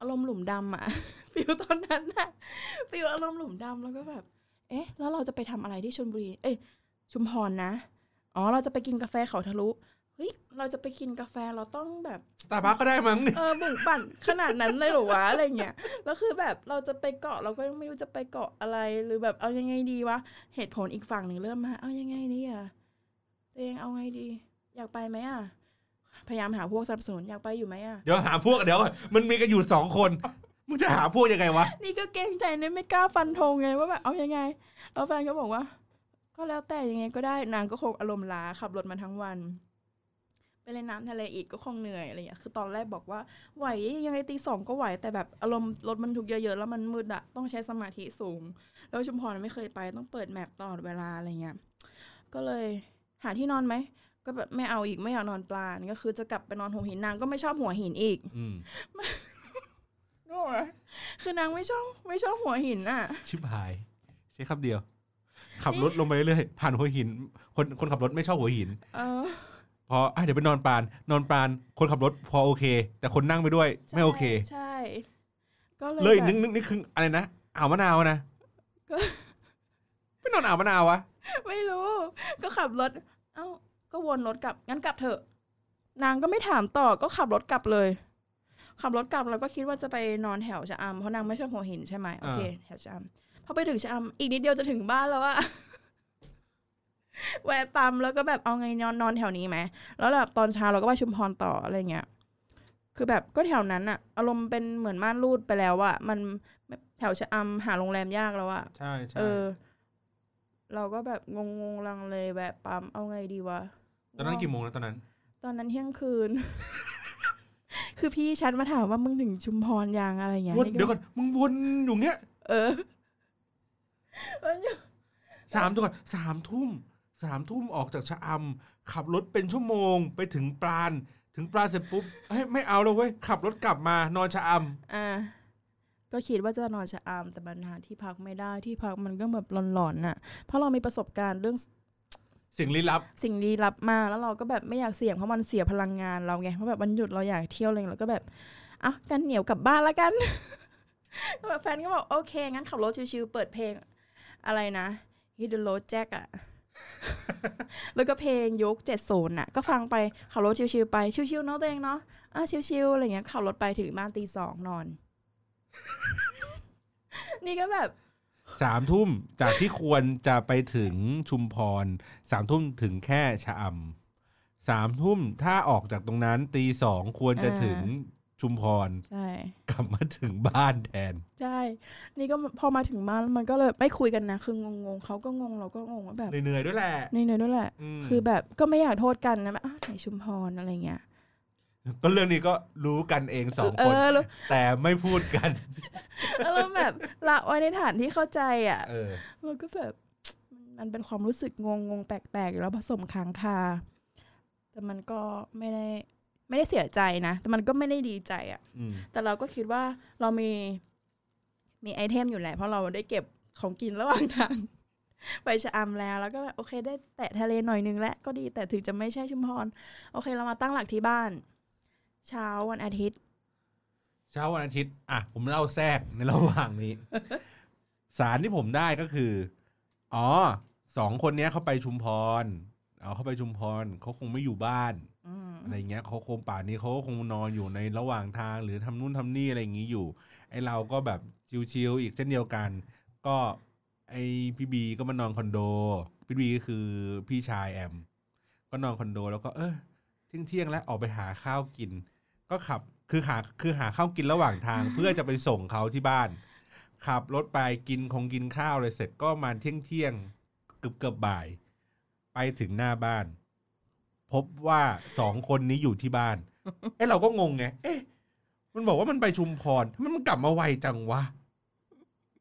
อารมณ์หลุมดำอะฟีลตอนนั้นนะฟีลอารมณ์หลุมดำแล้วก็แบบเอ๊ะแล้วเราจะไปทำอะไรที่ชลบุรีเอ้ยชุมพรนะอ๋อเราจะไปกินกาแฟเขาทะลุเฮ้ยเราจะไปกินกาแฟเราต้องแบบตาบ้าก็ได้มั้งบุกบั่นขนาดนั้นเลยหรอวะอะไรเงี้ยแล้วคือแบบเราจะไปเกาะเราก็ยังไม่รู้จะไปเกาะอะไรหรือแบบเอายังไงดีวะเหตุผลอีกฝั่งหนึ่งเริ่มมาเอายังไงดีอะตัวเองเอาไงดีอยากไปไหมอ่ะพยายามหาพวกสนับสนุนอยากไปอยู่ไหมอ่ะเดี๋ยวหาพวกเดี๋ยวมันมีกันอยู่2คนมึงจะหาพวกยังไงวะนี่ก็เกรงใจเนี่ยไม่กล้าฟันธงไงว่าแบบเอายังไงแล้วแฟนก็บอกว่าก็แล้วแต่ยังไงก็ได้นางก็คงอารมณ์ล้าขับรถมาทั้งวันไปเล่นน้ำทะเลอีกก็คงเหนื่อยอะไรอย่างเงี้ยคือตอนแรกบอกว่าไหวยังไงตีสองก็ไหวแต่แบบอารมณ์รถบรรทุกเยอะๆแล้วมันมืดอะต้องใช้สมาธิสูงแล้วชุมพรไม่เคยไปต้องเปิดแมพตลอดเวลาอะไรเงี้ยก็เลยหาที่นอนไหมก็แบบไม่เอาอีกไม่อยากนอนปราณก็คือจะกลับไปนอนหัวหินนางก็ไม่ชอบหัวหินอีกโง่เลยคือนางไม่ชอบหัวหินอ่ะชิบหายใช้คำเดียวขับรถลงไปเรื่อยผ่านหัวหินคนขับรถไม่ชอบหัวหินพอเดี๋ยวไปนอนปราณคนขับรถพอโอเคแต่คนนั่งไปด้วยไม่โอเคใช่ก็เลยนึกคืออะไรนะอ่าวมะนาวนะก็ไปนอนอ่าวมะนาววะไม่รู้ก็ขับรถเอ้าก็วนรถกลับงั้นกลับเถอะนางก็ไม่ถามต่อก็ขับรถกลับเลย ขับรถกลับเราก็คิดว่าจะไปนอนแถวชะอำเพราะนางไม่ชอบหัวหินใช่ไหมโอเคแถวชะอำพอไปถึงชะอำอีกนิดเดียวจะถึงบ้านแล้วอะแวะปั๊มแล้วก็แบบเอาไงนอนแถวนี้ไหมแล้วแบบตอนเช้าเราก็ไปชุมพรต่ออะไรเงี้ยคือแบบก็แถวนั้นอะอารมณ์เป็นเหมือนม่านรูดไปแล้วอะมันแถวชะอำหาโรงแรมยากแล้วอะใช่ใช่เราก็แบบงงลังเลแวะปั๊มเอาไงดีวะตอนนั้นกี่โมงแล้วตอนนั้นเที่ยงคืน คือพี่ชัดมาถามว่ามึงถึงชุมพรยังอะไรเงี้ยวนเดี๋ยวก่อนมึงวนอยู่เงี้ยสามทุ่มออกจากชะอำขับรถเป็นชั่วโมงไปถึงปราณเสร็จปุ๊บเฮ้ยไม่เอาแล้วเว้ยขับรถกลับมานอนชะอำก็คิดว่าจะนอนชะอำแต่ปัญหาที่พักไม่ได้ที่พักมันก็แบบหลอนๆน่ะเพราะเรามีประสบการณ์เรื่องสิ่งลี้ลับมากแล้วเราก็แบบไม่อยากเสี่ยงเพราะมันเสียพลังงานเราไงเพราะแบบวันหยุดเราอยากเที่ยวเลยเราก็แบบอ่ะกันเหนียวกลับบ้านละกัน ก็แบบแฟนก็บอกโอเคงั้นขับรถชิวๆเปิดเพลงอะไรนะ Hit the Road Jack อ่ะ แล้วก็เพลงยุค70น่ะก็ฟังไปขับรถชิวๆไปชิวๆเนาะตัวเองเนาะอ่ะชิวๆอะไรเงี้ยขับรถไปถึงบ้านตี 2 นอนนี่ก็แบบสามทุ่มจากที่ควรจะไปถึงชุมพรสามทุ่มถึงแค่ชะอำสามทุ่มถ้าออกจากตรงนั้นตีสองควรจะถึงชุมพรใช่กลับมาถึงบ้านแทนใช่นี่ก็พอมาถึงบ้านมันก็เลยไม่คุยกันนะคืองงๆเขาก็งงเราก็งงว่าแบบเหนื่อยด้วยแหละคือแบบก็ไม่อยากโทษกันนะแบบไหนชุมพรอะไรเงี้ยก็เรื่องนี้ก็รู้กันเองสองคนแต่ไม่พูดกันแล้วแบบละไว้ในฐานที่เข้าใจอ่ะเราก็แบบมันเป็นความรู้สึกงงแปลกๆแล้วผสมค้างคาแต่มันก็ไม่ได้เสียใจนะแต่มันก็ไม่ได้ดีใจอ่ะแต่เราก็คิดว่าเรามีไอเทมอยู่แหละเพราะเราได้เก็บของกินระหว่างทางไปชะอำแล้วก็แบบโอเคได้แตะทะเลหน่อยนึงแล้วก็ดีแต่ถึงจะไม่ใช่ชุมพรโอเคเรามาตั้งหลักที่บ้านเช้าวันอาทิตย์อ่ะผมเล่าแทรกในระหว่างนี้ สารที่ผมได้ก็คือสองคนนี้เขาไปชุมพรเขาคงไม่อยู่บ้านอะไรเงี้ยเขาคงป่านนี้เขาคงนอนอยู่ในระหว่างทางหรือทำนู่นทำนี่อะไรอย่างงี้อยู่ไอเราก็แบบชิลๆอีกเช่นเดียวกันก็ไอพี่บีก็มานอนคอนโดพี่บีก็คือพี่ชายแอมก็นอนคอนโดแล้วก็เที่ยงแล้วออกไปหาข้าวกินก็ขับคือหาข้าวกินระหว่างทาง เพื่อจะไปส่งเขาที่บ้านขับรถไปกินข้าวเลยเสร็จก็มาเที่ยงเกือบบ่ายไปถึงหน้าบ้านพบว่าสองคนนี้อยู่ที่บ้าน เราก็งงไงมันบอกว่ามันไปชุมพรมันกลับมาไวจังวะ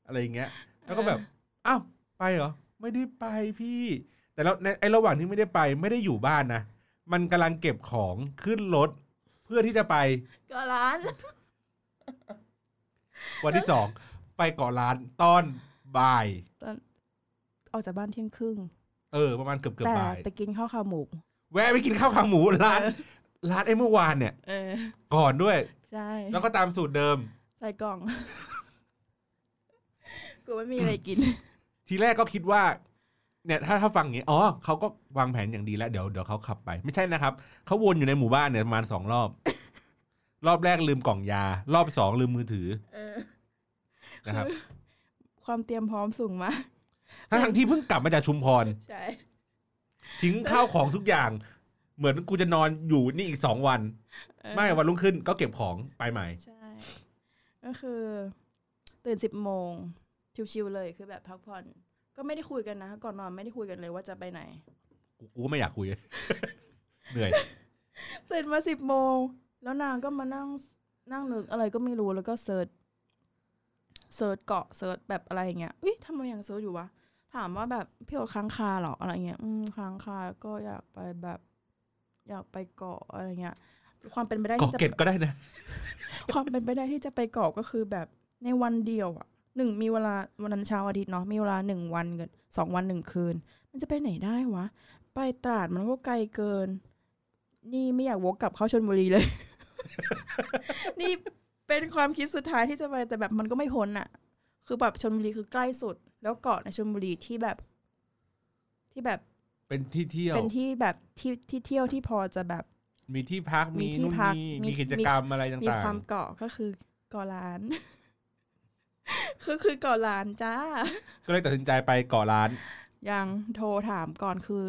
อะไรอย่างเงี้ยแล้วก็แบบอ้าวไปเหรอไม่ได้ไปพี่แต่แล้วในระหว่างที่ไม่ได้ไปไม่ได้อยู่บ้านนะมันกำลังเก็บของขึ้นรถเพื่อที่จะไปเกาะล้านวันที่ 2ไปเกาะล้านตอนบ่ายออกจากบ้านเที่ยงครึ่งประมาณเกือบบ่ายแต่ไปกินข้าวขาหมูแวะไปกินข้าวขาหมูร้านเมื่อวานเนี่ยก่อนด้วยใช่แล้วก็ตามสูตรเดิมใส่กล่อง กูไม่มีอะไรกิน ทีแรกก็คิดว่าเนี่ยถ้าฟังอย่างงี้เขาก็วางแผนอย่างดีแล้วเดี๋ยวเขาขับไปไม่ใช่นะครับเขาวนอยู่ในหมู่บ้านเนี่ยประมาณ2รอบ รอบแรกลืมกล่องยารอบ2ลืมมือถือนะครับ ความเตรียมพร้อมสูงมากทั้งที่เพิ่งกลับมาจากชุมพรใช่ทิ้งข้าวของทุกอย่างเหมือนกูจะนอนอยู่นี่อีก2วันไม่วันรุ่งขึ้นก็เก็บของไปใหม่ใช่ก็คือตื่น 10:00 นชิวๆเลยคือแบบพักผ่อนก็ไม่ได้คุยกันนะก่อนนอนไม่ได้คุยกันเลยว่าจะไปไหนกูไม่อยากคุย เหนื่อยตื่นมา 10:00 นแล้วนางก็มานั่งนึกอะไรก็ไม่รู้แล้วก็เสิร์ชเกาะเสิร์ชแบบอะไรอย่างเงี้ยอุ๊ยทำไมยังเสิร์ชอยู่วะถามว่าแบบพี่อดค้างคาหรออะไรเงี้ยค้างคาก็อยากไปเกาะอะไรเงี้ยความเป็นไปได้ที่จะเกาะเกร็ดก็ได้นะ ความเป็นไปได้ที่จะไปเกาะก็คือแบบในวันเดียวอะหนึ่งมีเวลาวันนั้นเช้าอาทิตย์เนาะมีเวลา1วันกัน2วัน1คืนมันจะไปไหนได้วะไปตราดมันก็ไกลเกินนี่ไม่อยากวกกลับเข้าชลบุรีเลย นี่เป็นความคิดสุดท้ายที่จะไปแต่แบบมันก็ไม่พ้นอะคือแบบชลบุรีคือใกล้สุดแล้วเกาะในชลบุรีที่แบบเป็นที่เที่ยวที่แบบที่เที่ยวที่พอจะแบบ มีที่พักมีที่พักมีกิจกรรมอะไรต่างๆมีความเกาะก็คือเกาะล้านก็คือเกาะล้านจ้าก็เลยตัดสินใจไปเกาะล้านยังโทรถามก่อนคือ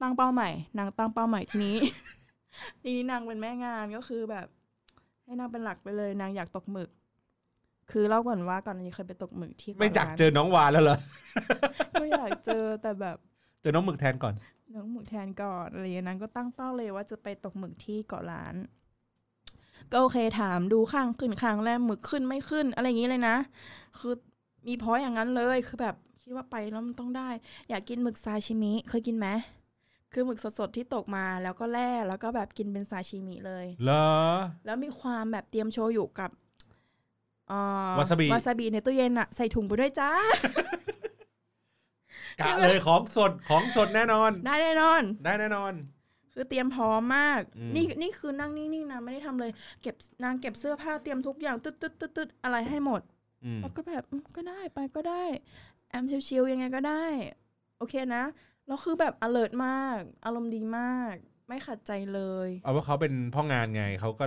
ตั้งเป้าใหม่นางตั้งเป้าใหม่ทีนี้นางเป็นแม่งานก็คือแบบให้นางเป็นหลักไปเลยนางอยากตกหมึกคือเล่าก่อนว่าก่อนนี้เคยไปตกหมึกที่ไม่อยากเจอน้องวานแล้วเหรอก็อยากเจอแต่แบบเจอน้องหมึกแทนก่อนน้องหมึกแทนก่อนอะไรอย่างนั้นก็ตั้งเป้าเลยว่าจะไปตกหมึกที่เกาะล้านก็โอเคถามดูข้างขึ้นข้างแรกหมึกขึ้นไม่ขึ้นอะไรอย่างนี้เลยนะคือมีพออย่างนั้นเลยคือแบบคิดว่าไปแล้วมันต้องได้อยากกินหมึกซาชิมิเคยกินไหมคือหมึกสดๆที่ตกมาแล้วก็แล่แล้วก็แบบกินเป็นซาชิมิเลยเหรอแล้วมีความแบบเตรียมโชยุกับวาซาบิในตู้เย็นอะใส่ถุงไปด้วยจ้ากะเลยของสดแน่นอนได้แน่นอนคือเตรียมพร้อมมากนี่คือนั่งนิ่งๆนะไม่ได้ทำเลยเก็บเสื้อผ้าเตรียมทุกอย่างตึ๊ดอะไรให้หมดแล้วก็แบบก็ได้ไปก็ได้แอมชิลๆยังไงก็ได้โอเคนะแล้วคือแบบ alert มากอารมณ์ดีมากไม่ขัดใจเลยเอาว่าเขาเป็นพ่องานไงเขาก็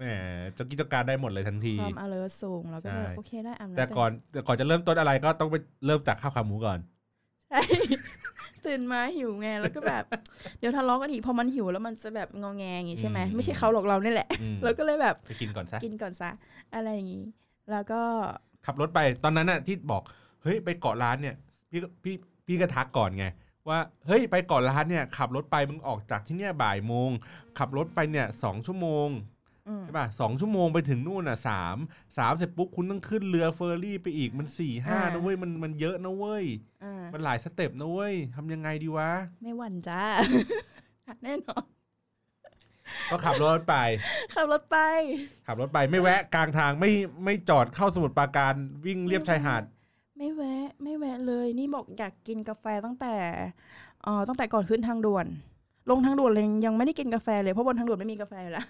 แหมจะกิจการได้หมดเลยทันทีความ alert สูงแล้วก็โอเคได้อำนาจแต่ก่อนจะเริ่มต้นอะไรก็ต้องไปเริ่มจากข้าวขาหมูก่อนใช่ ตื่นมาหิวไงแล้วก็แบบเดี๋ยวทะเลาะกันอีกพอมันหิวแล้วมันจะแบบงอแงอย่างงี้ใช่ไหมไม่ใช่เขาหรอกเรานี่แหละแล้วก็เลยแบบไปกินก่อนซะอะไรอย่างงี้แล้วก็ขับรถไปตอนนั้นน่ะที่บอกเฮ้ยไปเกาะล้านเนี่ยพี่ก็ทักก่อนไงว่าเฮ้ยไปเกาะล้านเนี่ยขับรถไปมึงออกจากที่เนี่ยบ่ายโมงขับรถไปเนี่ย2ชั่วโมงใช่ป่ะ2ชั่วโมงไปถึงนู่นน่ะ3เสร็จปุ๊บคุณต้องขึ้นเรือเฟอร์รี่ไปอีกมัน 4-5 นะเว้ยมันเยอะนะเว้ยมันหลายสเต็ปนะเว้ยทำยังไงดีวะไม่หวั่นจ้า แน่นอนก็ขับรถไปไม่แวะกลางทางไม่จอดเข้าสมุทรปราการวิ่งเลียบชายหาดไม่แวะเลยนี่บอกอยากกินกาแฟตั้งแต่ก่อนขึ้นทางด่วนลงทางด่วนเลยยังไม่ได้กินกาแฟเลยเพราะบนทางด่วนไม่มีกาแฟแล้ว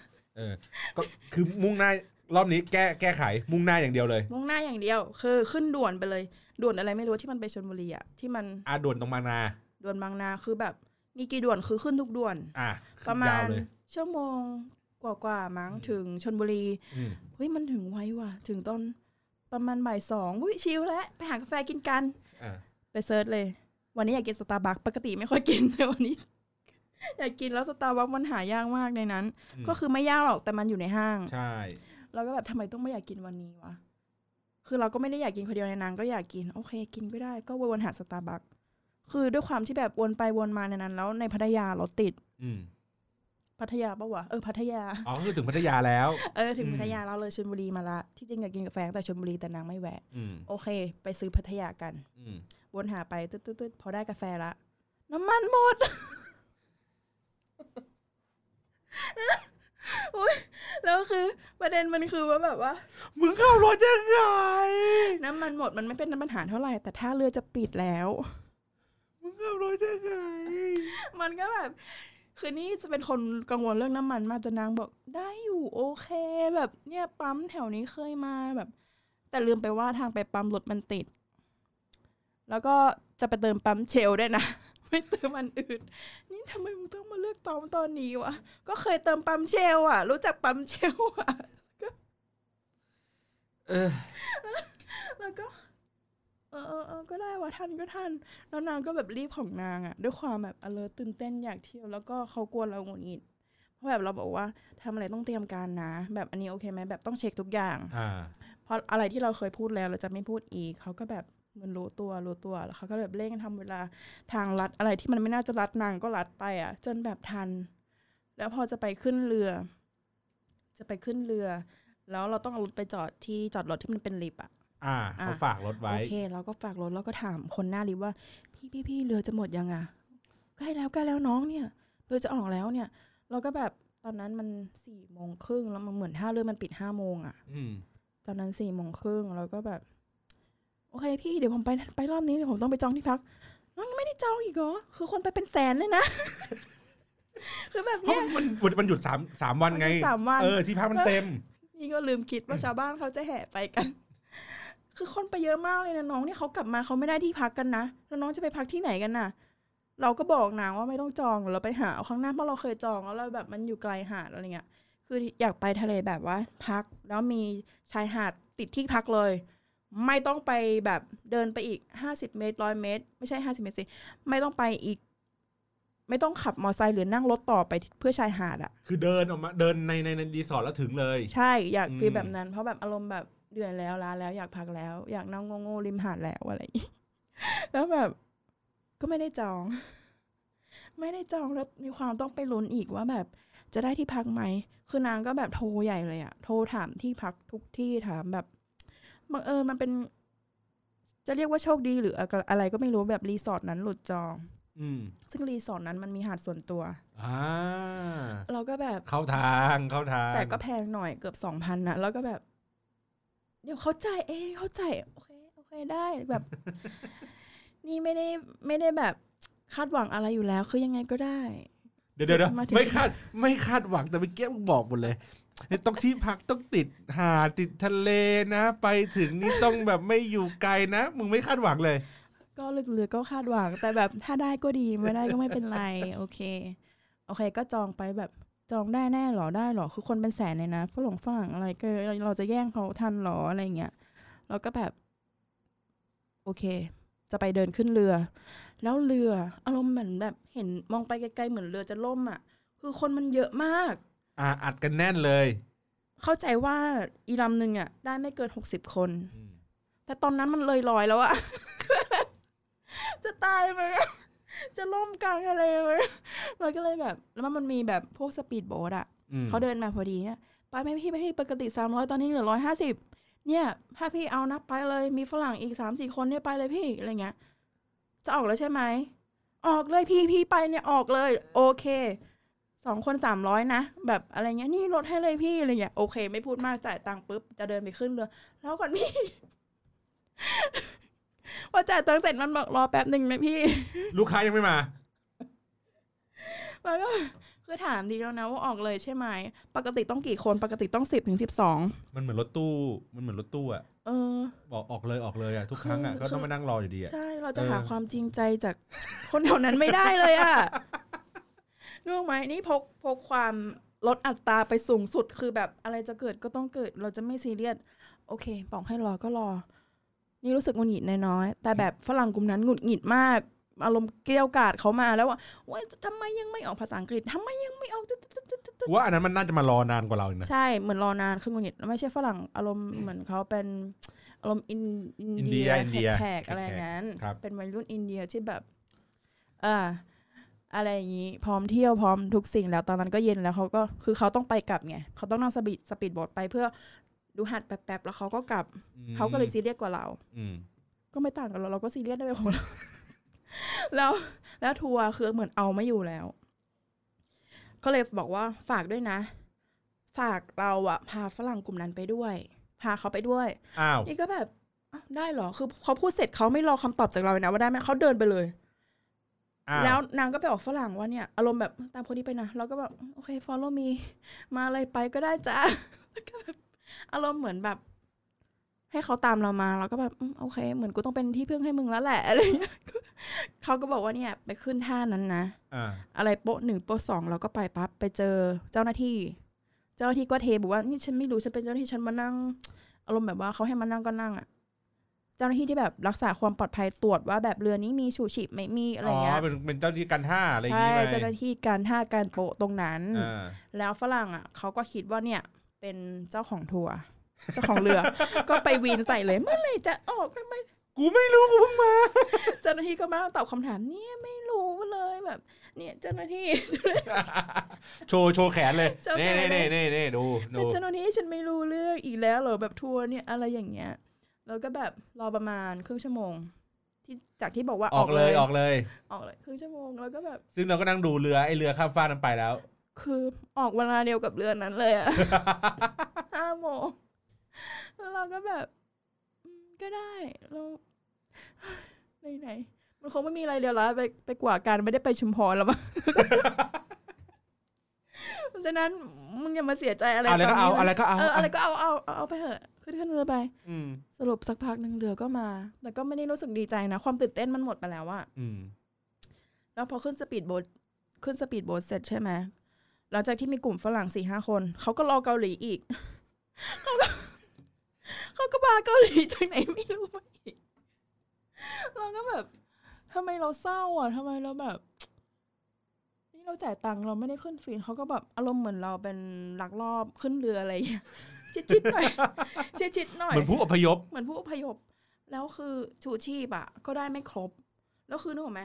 ก็คือมุ่งหน้ารอบนี้แก้ไขมุ่งหน้าอย่างเดียวเลยมุ่งหน้าอย่างเดียวคือขึ้นด่วนไปเลยด่วนอะไรไม่รู้ที่มันไปชลบุรีอ่ะที่มันด่วนตรงบางนาด่วนบางนาคือแบบมีกี่ด่วนคือขึ้นทุกด่วนประมาณชั่วโมงกว่ามั้งถึงชลบุรีเฮ้ยมันถึงไวว่ะถึงตอนประมาณบ่ายสองอุ้ยชิลแล้วไปหากาแฟกินกันไปเซิร์ชเลยวันนี้อยากกินสตาร์บัคปกติไม่ค่อยกินแต่วันนี้ อยากกินแล้วสตาร์บัคมันหายากมากในนั้นก็คือไม่ยากหรอกแต่มันอยู่ในห้างใช่เราก็แบบทำไมต้องไม่อยากกินวันนี้วะคือเราก็ไม่ได้อยากกินคนเดียวในนั้นก็อยากกินโอเคกินไม่ได้ก็วนหาสตาร์บัคคือด้วยความที่แบบวนไปวนมาในนั้นแล้วในพัทยารถติดพัทยาปะวะพัทยาอ๋อคือถึงพัทยาแล้วถึงพัทยาเราเลยชลบุรีมาละที่จริงอยากกินกาแฟแต่ชลบุรีแต่นางไม่แวะโอเคไปซื้อพัทยากันวนหาไปตึ๊ดๆพอได้กาแฟละน้ำมันหมด แล้วคือประเด็นมันคือว่าแบบว่ามึงขับรถยังไงน้ำมันหมดมันไม่เป็นปัญหาเท่าไหร่แต่ถ้าเรือจะปิดแล้วมึงขับรถยังไงมันก็แบบคือนี่จะเป็นคนกังวลเรื่องน้ำมันมากจนนางบอกได้อยู่โอเคแบบเนี่ยปั๊มแถวนี้เคยมาแบบแต่ลืมไปว่าทางไปปั๊มรถมันติดแล้วก็จะไปเติมปั๊มเชลได้นะไม่เติมอันอื่นนี่ทำไมมึงต้องมาเลือกปั๊มตอนนี้วะก็เคยเติมปั๊มเชลอ่ะรู้จักปั๊มเชลอ่ะก็แล้วก็ก็ได้ว่าท่านแล้วนางก็แบบรีบของนางอ่ะด้วยความแบบ alert ตื่นเต้นอยากเที่ยวแล้วก็เขากลัวเราหงุดหงิดเพราะแบบเราบอกว่าทำอะไรต้องเตรียมการนะแบบอันนี้โอเคไหมแบบต้องเช็คทุกอย่างเพราะอะไรที่เราเคยพูดแล้วเราจะไม่พูดอีกเขาก็แบบมันรู้ตัวแล้วเขาก็แบบเร่งทำเวลาทางลัดอะไรที่มันไม่น่าจะลัดนางก็ลัดไปอ่ะจนแบบทันแล้วพอจะไปขึ้นเรือแล้วเราต้องเอารถไปจอดที่จอดรถที่มันเป็นลิฟต์อ่ะเขาฝากรถไว้โอเคเราก็ฝากรถแล้วก็ถามคนหน้าลิฟต์ว่าพี่เรือจะหมดยังอ่ะใกล้แล้วน้องเนี่ยเรือจะออกแล้วเนี่ยเราก็แบบตอนนั้นมัน 4:30 น.แล้วมันเหมือนท่าเรือมันปิด 5:00 น.อ่ะตอนนั้น 4:30 น.เราก็แบบโอเคพี่เดี๋ยวผมไปรอบนี้เดี๋ยวผมต้องไปจองที่พักน้องยังไม่ได้จองอีกเหรอคือคนไปเป็นแสนเลยนะ คือแบบเนี่ยมันหยุด3วันไงที่พักมันเต็มนี่ก็ลืมคิดว่าชาวบ้านเขาจะแห่ไปกันคือคนไปเยอะมากเลยนะน้องเนี่ยเขากลับมาเขาไม่ได้ที่พักกันนะแล้วน้องจะไปพักที่ไหนกันน่ะ เราก็บอกนางว่าไม่ต้องจองเราไปหาเอาข้างหน้าเพราะเราเคยจองแล้วเราแบบมันอยู่ไกลหาดอะไรเงี้ยคืออยากไปทะเลแบบว่าพักแล้วมีชายหาดติดที่พักเลยไม่ต้องไปแบบเดินไปอีก50เมตร100เมตรไม่ใช่50เมตรสิไม่ต้องไปอีกไม่ต้องขับมอเตอร์ไซค์หรือนั่งรถต่อไปเพื่อชายหาดอ่ะคือเดินออกมาเดินในรีสอร์ทแล้วถึงเลยใช่อยากฟีลแบบนั้นเพราะแบบอารมณ์แบบเดือดแล้วล้าแล้วอยากพักแล้วอยากนั่งโง่ๆริมหาดแล้วอะไรแล้วแบบก็ไม่ได้จองแล้วมีความต้องไปลุ้นอีกว่าแบบจะได้ที่พักไหมคือนางก็แบบโทรใหญ่เลยอ่ะโทรถามที่พักทุกที่ถามแบบบังเอิญมันเป็นจะเรียกว่าโชคดีหรืออะไรก็ไม่รู้แบบรีสอร์ทนั้นหลุดจองซึ่งรีสอร์ทนั้นมันมีหาดส่วนตัวเราก็แบบเข้าทางแต่ก็แพงหน่อยเกือบ 2,000 นะแล้วก็แบบเดี๋ยวเข้าใจโอเคได้แบบ นี่ไม่ได้แบบคาดหวังอะไรอยู่แล้วคือยังไงก็ได้เดี๋ยวไม่คาดหวังแต่เมื่อกี้มึงบอกหมดเลยต้องที่พักต้องติดหาดติดทะเลนะไปถึงนี่ต้องแบบไม่อยู่ไกลนะมึงไม่คาดหวังเลยก็ลึกๆก็คาดหวังแต่แบบถ้าได้ก็ดีไม่ได้ก็ไม่เป็นไรโอเคก็จองไปแบบจองได้แน่หรอได้หรอคือคนเป็นแสนเลยนะฝรั่งอะไรก็เราจะแย่งเขาทันหรออะไรเงี้ยเราก็แบบโอเคจะไปเดินขึ้นเรือแล้วเรืออารมณ์เหมือนแบบเห็นมองไปไกลๆเหมือนเรือจะล่มอ่ะคือคนมันเยอะมากอัดกันแน่นเลยเข้าใจว่าอีลำหนึ่งอ่ะได้ไม่เกิน60คนแต่ตอนนั้นมันเลยลอยแล้วอ่ะ จะตายไหม จะล่มกลางทะเลไหม เราก็เลยแบบแล้วมันมีแบบพวกสปีดโบ๊ทอ่ะเขาเดินมาพอดีเนี่ยไปไหมพี่ปกติ300ตอนนี้เหลือ150เนี่ยถ้าพี่เอานับไปเลยมีฝรั่งอีก 3-4 คนเนี่ยไปเลยพี่อะไรเงี้ยจะออกแล้วใช่ไหมออกเลยพี่ไปเนี่ยออกเลยโอเค2คน 300นะแบบอะไรเงี้ยนี่ลดให้เลยพี่อะไรเงี้ยโอเคไม่พูดมากจ่ายตังค์ปุ๊บจะเดินไปขึ้นเรือแล้วก่อนพี่ ว่าจ่ายตังค์เสร็จมันบอกรอแป๊บนึงนะพี่ลูกค้ายังไม่มาแล้วก็คือถามดีแล้วนะว่าออกเลยใช่ไหมปกติต้องกี่คนปกติต้อง10-12มันเหมือนรถตู้อ่ะบอกออกเลยอ่ะทุกครั้งอ่ะก็ต้องมานั่งรออยู่ดีอ่ะใช่เราจะหาความจริงใจจาก คนแถวนั้นไม่ได้เลยอ่ะนึกไหมนี่พกความลดอัตราไปสูงสุดคือแบบอะไรจะเกิดก็ต้องเกิดเราจะไม่ซีเรียสโอเคบอกให้รอก็รอนี่รู้สึกหงุดหงิดน้อยแต่แบบฝรั่งกลุ่มนั้นหงุดหงิดมากอารมณ์เกลียวกราดเขามาแล้วว่าทำไมยังไม่ออกภาษาอังกฤษทำไมยังไม่ออกว่าอันนั้นมันน่าจะมารอนานกว่าเราอีกนะใช่เหมือนรอนานคืองงนิดไม่ใช่ฝรั่งอารมณ์เหมือนเขาเป็นอารมณ์อินเดียแขกอะไรงั้นเป็นวัยรุ่นอินเดียที่แบบอะไรอย่างนี้พร้อมเที่ยวพร้อมทุกสิ่งแล้วตอนนั้นก็เย็นแล้วเขาก็คือเขาต้องไปกลับไงเขาต้องนั่งสปีดโบ๊ทไปเพื่อดูหาดแป๊บๆแล้วเขาก็กลับเขาก็เลยซีเรียสกว่าเราก็ไม่ต่างกันเราก็ซีเรียสได้ไปของเราแล้วทัวร์คือเหมือนเอาไม่อยู่แล้วก็เลยบอกว่าฝากด้วยนะฝากเราอะพาฝรั่งกลุ่มนั้นไปด้วยพาเขาไปด้วยนี่ก็แบบได้เหรอคือเขาพูดเสร็จเขาไม่รอคำตอบจากเราเลยนะว่าได้ไหมเขาเดินไปเลยแล้วนางก็ไปออกฝรั่งว่าเนี่ยอารมณ์แบบตามคนนี้ไปนะเราก็แบบโอเค follow me มาอะไรไปก็ได้จ้าแล้วก็แบบอารมณ์เหมือนแบบให้เขาตามเรามาเราก็แบบโอเคเหมือนกูต้องเป็นที่พึ่งให้มึงแล้วแหละอะไรเงี้ยเขาก็บอกว่าเนี่ยไปขึ้นท่านั้นนะอะไรโป๊ะ1โป๊ะ2เราก็ไปปั๊บไปเจอเจ้าหน้าที่ก็เทบอกว่านี่ฉันไม่รู้ฉันเป็นเจ้าหน้าที่ฉันมานั่งอารมณ์แบบว่าเขาให้มานั่งก็นั่งอ่ะเจ้าหน้าที่ที่แบบรักษาความปลอดภัยตรวจว่าแบบเรือนี้มีชูชีพไม่มีอะไรเงี้ยเป็นเจ้าหน้าที่การท่าอะไรอย่างงี้ใช่เจ้าหน้าที่การท่าการโป๊ะตรงนั้นแล้วฝรั่งอ่ะเขาก็คิดว่าเนี่ยเป็นเจ้าของทัวร์เจ้าของเรือ ก็ไปวีนใส่เลยเมื่อไหร่จะออกทำไมกูไม่รู้กูเพิ่งมาเจ้าหน้าที่ก็มาตอบคำถามเนี่ยไม่รู้เลยแบบเนี่ยเจ้าหน้าที่ โชว์แขนเลยเน่ดูเจ้าหน้าที่ฉันไม่รู้เรื่องอีกแล้วเหรอแบบทัวร์เนี่ยอะไรอย่างเงี้ยแล้วก็แบบรอประมาณครึ่งชั่วโมงที่จากที่บอกว่าออกเลยครึ่งชั่วโมงแล้วก็แบบซึ่งเราก็นั่งดูเรือไอ้เรือข้ามฟากนั้นไปแล้วคือออกเวลาเดียวกับเรือนั้นเลยอะ 5 โมงแล้วเราก็แบบก็ได้เราไหนมันคงไม่มีอะไรเดียวละไปกว่าการไม่ได้ไปชุมพรแล้วมั้งเพราะฉะนั้นมึงอย่ามาเสียใจอะไรตอนนี้อะไรก็เอาไปเถอะขึ้นเรือไปสรุปสักพักนึงเรือก็มาแต่ก็ไม่ได้รู้สึกดีใจนะความตื่นเต้นมันหมดไปแล้วอะ แล้วพอขึ้นสปีดโบ๊ทเสร็จใช่ไหมหลังจากที่มีกลุ่มฝรั่ง 4-5 คนเขาก็รอเกาหลีอีก เขาก็มาเกาหลีจากไหนไม่รู้อีกเราก็แบบทำไมเราเศร้าอ่ะทำไมเราแบบนี่เราจ่ายตังค์เราไม่ได้ขึ้นฟรีเขาก็แบบอารมณ์เหมือนเราเป็นลักลอบขึ้นเรืออะไรอย่างเงี้ยชิดๆหน่อยชิดๆหน่อยเหมือนผู้อพยพแล้วคือชูชีพอ่ะก็ได้ไม่ครบแล้วคือนึกออกไหม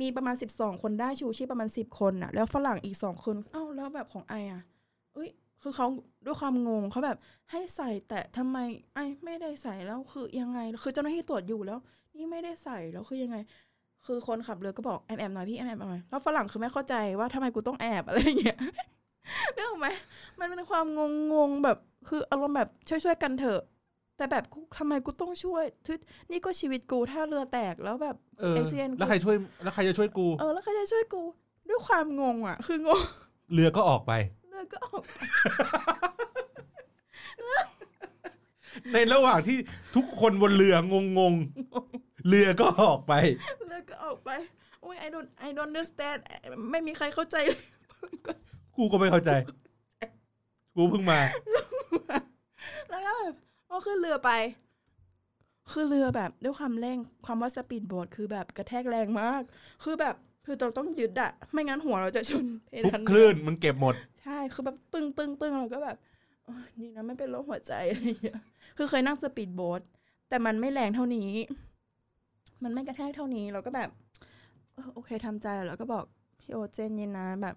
มีประมาณ12คนได้ชูชีพประมาณ10คนน่ะแล้วฝรั่งอีก2คนเอ้าแล้วแบบของไออ่ะเอ้ยคือเขาด้วยความงงเขาแบบให้ใส่แต่ทำไมไอไม่ได้ใส่แล้วคือยังไงคือเจ้าหน้าที่ตรวจอยู่แล้วนี่ไม่ได้ใส่แล้วคือยังไงคือคนขับเรือก็บอกแอบๆหน่อยพี่แอบๆหน่อยแล้วฝรั่งคือไม่เข้าใจว่าทำไมกูต้องแอบอะไรอย่างเงี้ยนึกออกไหมมันเป็นความงงๆแบบคืออารมณ์แบบช่วยๆกันเถอะแต่แบบกูทำไมกูต้องช่วยทึดนี่ก็ชีวิตกูถ้าเรือแตกแล้วแบบเอเซียนแล้วใครช่วยแล้วใครจะช่วยกูแล้วใครจะช่วยกูด้วยความงงอ่ะคืองงเรือก็ออกไปในระหว่างที่ทุกคนบนเรืองงๆเรือก็ออกไปโอ้ย I don't understand ไม่มีใครเข้าใจเลยกูก็ไม่เข้าใจกูเพิ่งมาแล้วก็แบบก็ขึ้นเรือไปคือเรือแบบด้วยความเร่งความว่าสปีดโบ๊ทคือแบบกระแทกแรงมากคือแบบคือเราต้องยึดอะไม่งั้นหัวเราจะชนทุกคลื่นมันเก็บหมดใช่คือแบบตึงเราก็แบบนี่นะไม่เป็นโรคหัวใจอะไรอย่างเงี้ยคือเคยนั่งสปีดโบ๊ทแต่มันไม่แรงเท่านี้มันไม่กระแทกเท่านี้เราก็แบบโอเคทำใจแล้วก็บอกพี่โอเจนยินนะแบบ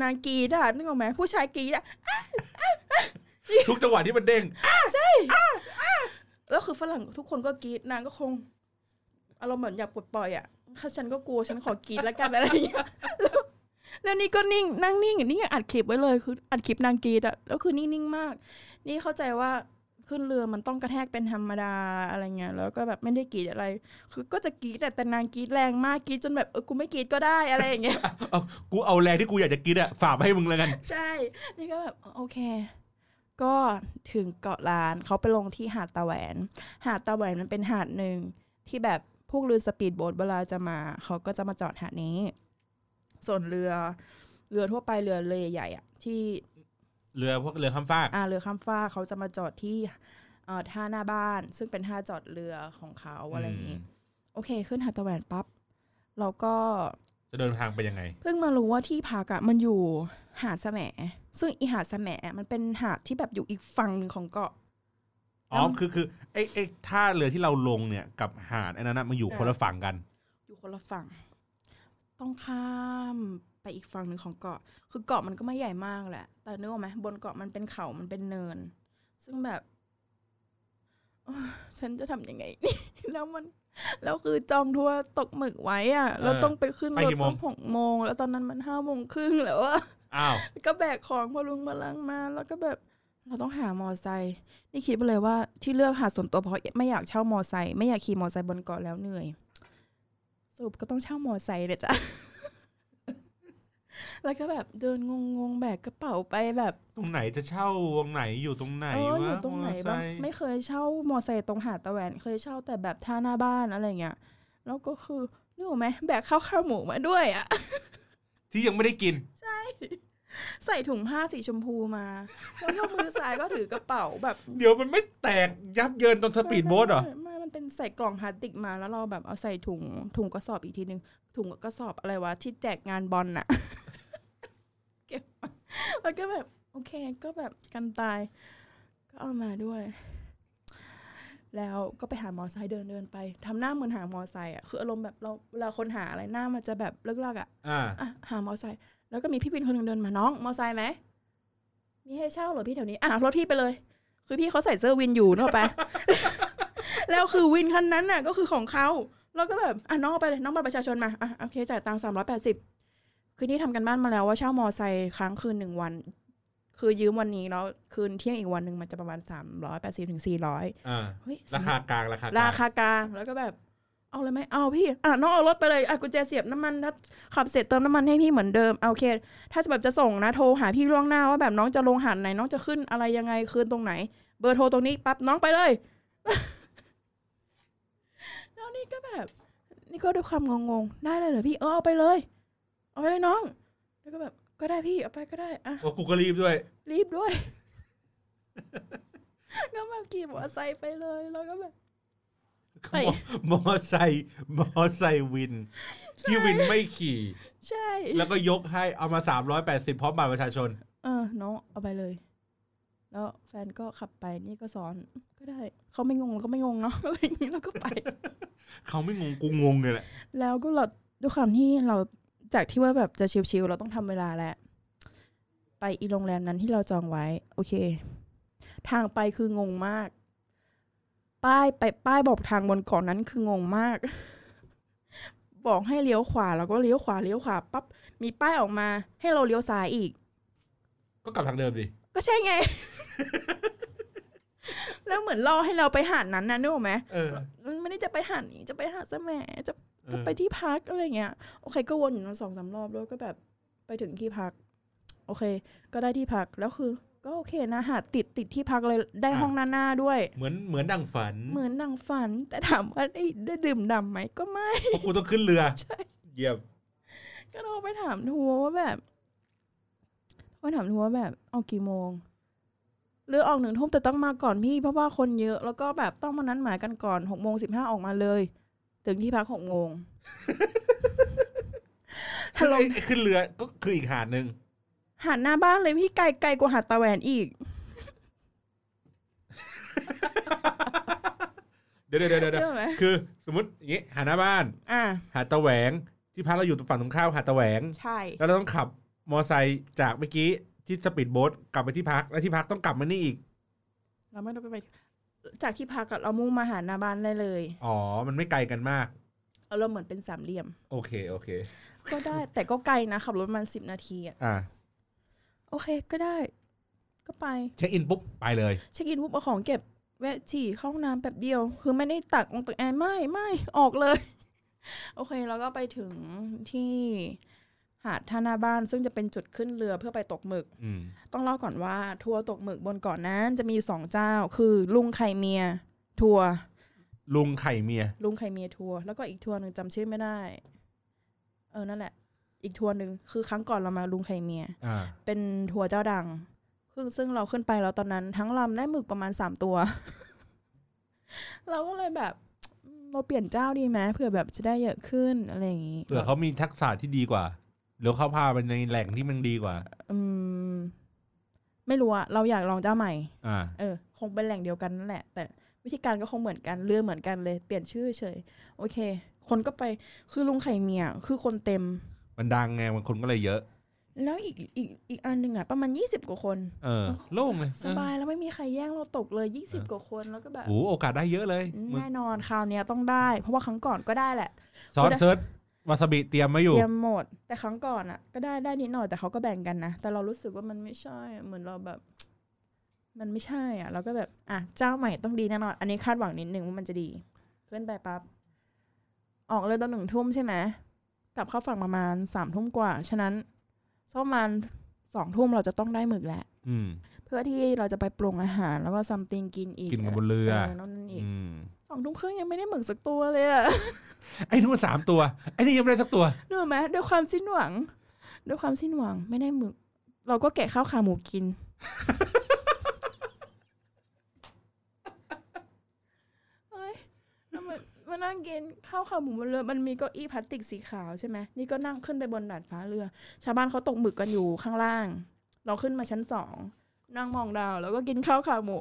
นางกีดอะนึกออกไหมผู้ชายกีดอะทุกจังหวะที่มันเด้งใช่แล้วคือฝรั่งทุกคนก็กรี๊ดนางก็คงอารมณ์เหมือนอยากปลดปล่อยอ่ะถ้าฉันก็กลัวฉันขอกรี๊ดแล้วกันอะไรอย่างเงี้ยแล้วนี่ก็นิ่งนั่งนิ่งนี่อัดคลิปไว้เลยคืออัดคลิปนางกรี๊ดอ่ะแล้วคือนิ่งๆมากนี่เข้าใจว่าขึ้นเรือมันต้องกระแทกเป็นธรรมดาอะไรเงี้ยแล้วก็แบบไม่ได้กรี๊ดอะไรคือก็จะกรี๊ดแต่นางกรี๊ดแรงมากกรี๊ดจนแบบกูไม่กรี๊ดก็ได้อะไรอย่างเงี้ยกูเอาแรงที่กูอยากจะกรี๊ดอ่ะฝากให้มึงแล้วกันใช่นี่ก็แบบโอเคก็ถึงเกาะล้านเขาไปลงที่หาดตะแหวนมันเป็นหาดหนึ่งที่แบบพวกเรือสปีดโบ๊ทเวลาจะมาเขาก็จะมาจอดหาดนี้ส่วนเรือทั่วไปเรือเลใหญ่อะที่เรือพวกเรือข้ามฟากเรือข้ามฟากเขาจะมาจอดที่ท่าหน้าบ้านซึ่งเป็นท่าจอดเรือของเขาอะไรอย่างนี้โอเคขึ้นหาดตะแหวนปั๊บเราก็จะเดินทางไปยังไงเพิ่งมารู้ว่าที่พักอะมันอยู่หาดแสมซึ่งอีหาดแสมมันเป็นหาดที่แบบอยู่อีกฝั่งนึงของเกาะอ๋อคือไอ้ท่าเรือที่เราลงเนี่ยกับหาดอันนั้นมันอยู่คนละฝั่งกันอยู่คนละฝั่งต้องข้ามไปอีกฝั่งนึงของเกาะคือเกาะมันก็ไม่ใหญ่มากแหละแต่นึกออกไหมบนเกาะมันเป็นเขามันเป็นเนินซึ่งแบบฉันจะทำยังไง แล้วคือจองทัวร์ตกหมึกไว้อ่ะเราต้องไปขึ้นรถตอน 6:00 น.แล้วตอนนั้นมัน 5:30 น.แล้วอ่ะก็แบกของพอลุงมาลังมาแล้วก็แบบเราต้องหามอไซค์นี่คิดไปเลยว่าที่เลือกหาส่วนตัวเพราะไม่อยากเช่ามอไซค์ไม่อยากขี่มอไซค์บนเกาะแล้วเหนื่อยสรุปก็ต้องเช่ามอไซค์เลยจ้ะ แล้วก็แบบเดินงงๆแบกกระเป๋าไปแบบตรงไหนจะเช่าวงไหนอยู่ตรงไหนวะอยู่ตรงไหนบ้างไม่เคยเช่ามอไซค์ตรงหาดตะแหวนเคยเช่าแต่แบบท่าหน้าบ้านอะไรเงี้ยแล้วก็คือรู้ไหมแบกข้าวขาหมูมาด้วยอ่ะ ที่ยังไม่ได้กินใช่ใส่ถุงผ้าสีชมพูมาแล้วก็มือซ้ายก็ถือกระเป๋าแบบเดี๋ยวมันไม่แตกยับเยินตอนสปีดโบ๊ทเหรอไม่มันเป็นใส่กล่องพลาสติกมาแล้วเราแบบเอาใส่ถุงกระสอบอีกทีนึงถุงกระสอบอะไรวะที่แจกงานบอลน่ะเก็บมาแล้วก็แบบโอเคก็แบบกันตายก็เอามาด้วยแล้วก็ไปหามอไซค์เดินไปทำหน้าเหมือนหามอไซค์อ่ะคืออารมณ์แบบเราเวลาคนหาอะไรหน้ามันจะแบบเลิกๆอ่ะหามอไซค์แล้วก็มีพี่วินคนนึงเดินมาน้องมอไซค์ไหมมีให้เช่าเหรอพี่แถวนี้รถพี่ไปเลยคือพี่เขาใส่เสื้อวินอยู่เนอะไป แล้วคือวินคันนั้นน่ะก็คือของเขาแล้วก็แบบน้องไปเลยน้องบัตรประชาชนมาโอเคจ่ายตังค์380คือนี่ทำกันบ้านมาแล้วว่าเช่ามอไซค์ค้างคืน1วันคือยืมวันนี้แล้วคืนเที่ยงอีกวันนึงมันจะประมาณ380ถึง400ราคากลางแล้วก็แบบเอาเลยไหมเอาพี่น้องเอารถไปเลยกุญแจเสียบน้ำมันถ้าขับเสร็จเติมน้ำมันให้พี่เหมือนเดิมโอเคถ้าแบบจะส่งนะโทรหาพี่ล่วงหน้าว่าแบบน้องจะลงหาดไหนน้องจะขึ้นอะไรยังไงคืนตรงไหนเบอร์โทรตรงนี้ปั๊บน้องไปเลยแล้วนี่ก็แบบ นี่ก็ด้วยความงงๆได้เลยเหรอพี่เอาไปเลยเอาไปเลยน้องแล้วก็แบบก็ได้พี่เอาไปก็ได้อ่ะโอ้กูก็รีบด้วยก็มาขี่มอเตอร์ไซค์ไปเลยแล้วก็แบบมอไซค์วินที่วินไม่ขี่ใช่แล้วก็ยกให้เอามา380พร้อมบัตรประชาชนน้องเอาไปเลยแล้วแฟนก็ขับไปนี่ก็ซ้อนก็ได้เขาไม่งงก็ไม่งงเนาะอะไรอย่างนี้เราก็ไปเขาไม่งงกูงงเลยแหละแล้วก็เราด้วยความที่เราจากที่ว่าแบบจะชิลๆเราต้องทำเวลาแหละไปอีโรงแรมนั้นที่เราจองไว้โอเคทางไปคืองงมากป้ายบอกทางบนเกาะนั้นคืองงมากบอกให้เลี้ยวขวาแล้วก็เลี้ยวขวาปั๊บมีป้ายออกมาให้เราเลี้ยวซ้ายอีกก็กลับทางเดิมดิก็ใช่ไง แล้วเหมือนล่อให้เราไปหาดนั้นนะนึกออกไหมไม่ได้จะไปหาดนี้จะไปหาดแสมจะไปที่พักอะไรเงี้ยโอเคก็วนอยู่นั้นสองสามรอบแล้วก็แบบไปถึงที่พักโอเคก็ได้ที่พักแล้วคือก็โอเคนะหาติดที่พักเลยได้ห้องหน้าด้วยเหมือนดั่งฝันเหมือนดั่งฝันแต่ถามว่าได้ดื่มด่ำไหมก็ไม่เพราะกูต้องขึ้นเรือใช่เยี่ยมก็โทรไปถามทัวร์ว่าแบบออกกี่โมงเรือออก1 ทุ่มแต่ต้องมาก่อนพี่เพราะว่าคนเยอะแล้วก็แบบต้องมานัดหมายกันก่อน 6:15 ออกมาเลยถึงที่พัก 6:00 น. ถ้าลงขึ้นเรือก็คืออีกหาดนึงหาดหน้าบ้านเลยพี่ไกลกว่าหาดตะแหวนอีก เดี๋ยวคือสมมติอย่างงี้หาดหน้าบ้านหาดตะแหวงที่พักเราอยู่ฝั่งตรงข้ามหาดตะแหวงใช่แล้วเราต้องขับมอไซค์จากเมื่อกี้ที่สปีดโบ๊ทกลับไปที่พักและที่พักต้องกลับมานี่อีกเราไม่ต้องไปจากที่พักเรามุ่งมาหาดหน้าบ้านได้เลยอ๋อมันไม่ไกลกันมากเราเหมือนเป็นสามเหลี่ยมโอเคก็ได้แต่ก็ไกลนะขับรถมัน10 นาทีอ่ะโอเคก็ได้ก็ไปเช็คอินปุ๊บไปเลยเช็คอินปุ๊บเอาของเก็บแวะฉี่เข้าห้องน้ำแป๊บเดียวคือไม่ได้ตักองตักแอนไม่ออกเลยโอเคแล้วก็ไปถึงที่หาดท่าหน้าบ้านซึ่งจะเป็นจุดขึ้นเรือเพื่อไปตกหมึกต้องเล่าก่อนว่าทัวร์ตกหมึกบนเกาะนั้นจะมีอยู่2 เจ้าคือลุงไข่เมียทัวร์ลุงไข่เมียทัวร์แล้วก็อีกทัวร์นึงจำชื่อไม่ได้นั่นแหละอีกทัวร์นึงคือครั้งก่อนเรามาลุงไข่เมียเป็นทัวร์เจ้าดังซึ่งเราขึ้นไปแล้วตอนนั้นทั้งลำได้หมึกประมาณ3 ตัว เราก็เลยแบบเราเปลี่ยนเจ้าดีไหมเผื่อแบบจะได้เยอะขึ้นอะไรอย่างงี้เผื่อเขามีทักษะที่ดีกว่าหรือเขาพาไปในแหล่งที่มันดีกว่าไม่รู้อะเราอยากลองเจ้าใหม่คงเป็นแหล่งเดียวกันนั่นแหละแต่วิธีการก็คงเหมือนกันเรือเหมือนกันเลยเปลี่ยนชื่อเฉยโอเคคนก็ไปคือลุงไข่เมียคือคนเต็มมันดังไงมันคนก็เลยเยอะแล้วอีกอันหนึ่งอ่ะประมาณ20 กว่าคนโล่งเลยสบายแล้วไม่มีใครแย่งเราตกเลย20 กว่าคนแล้วก็แบบโอ้โอกาสได้เยอะเลยแน่นอนคราวนี้ต้องได้เพราะว่าครั้งก่อนก็ได้แหละซอสเซิร์ชวาซาบิเตรียมมาอยู่เตรียมหมดแต่ครั้งก่อนอ่ะก็ได้นิดหน่อยแต่เขาก็แบ่งกันนะแต่เรารู้สึกว่ามันไม่ใช่เหมือนเราแบบมันไม่ใช่อ่ะเราก็แบบอ่ะเจ้าใหม่ต้องดีแน่นอนอันนี้คาดหวังนิดนึงว่ามันจะดีเพื่อนไปปั๊บออกเลยตอน1 ทุ่มใช่ไหมกลับเข้าฝั่งประมาณ3 ทุ่มกว่าฉะนั้นประมาณ2 ทุ่มเราจะต้องได้หมึกแล้วเพื่อที่เราจะไปปรุงอาหารแล้วก็ซัมติงกินอีกกินกันบนเรือนั่นอีก2 ทุ่มครึ่งยังไม่ได้หมึกสักตัวเลยอ่ะ ไอ้นู่น3 ตัวไอ้นี่ยังไม่ได้สักตัวนึกไหมด้วยความสิ้นหวังไม่ได้หมึกเราก็แกะข้าวขาหมูกิน เฮ้ยมานั่งกินข้าวขาหมูบนเรือมันมีเก้าอี้พลาสติกสีขาวใช่ไหมนี่ก็นั่งขึ้นไปบนดาดฟ้าเรือชาวบ้านเขาตกหมึกกันอยู่ข้างล่างเราขึ้นมาชั้น2นั่งมองดาวแล้วก็กินข้าวขาหมู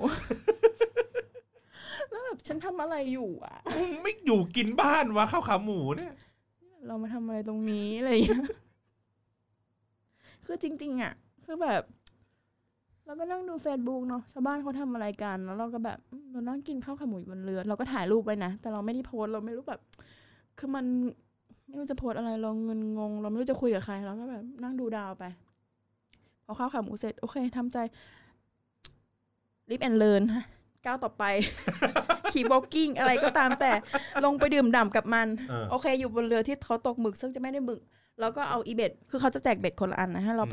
แล้วแบบฉันทำอะไรอยู่อ่ะไม่อยู่กินบ้านวะข้าวขาหมูเนี่ยเรามาทำอะไรตรงนี้อะไรอย่างเงี้ยคือจริงๆอ่ะคือแบบเราก็นั่งดู Facebook เนาะชาวบ้านเขาทำอะไรกันแล้วเราก็แบบเรานั่งกินข้าวขาหมูบนเรือเราก็ถ่ายรูปไว้นะแต่เราไม่ได้โพสเราไม่รู้แบบคือมันไม่รู้จะโพสอะไรเราเงินงงเราไม่รู้จะคุยกับใครเราก็แบบนั่งดูดาวไปพอข้าวขาหมูเสร็จโอเคทำใจ Live and Learn ก้าวต่อไป Keep walking อะไรก็ตามแต่ลงไปดื่มด่ำกับมันโอเคอยู่บนเรือที่เขาตกหมึกซึ่งจะไม่ได้หมึกแล้วก็เอาอีเบ็ดคือเขาจะแจกเบ็ดคนละอันนะให้เรา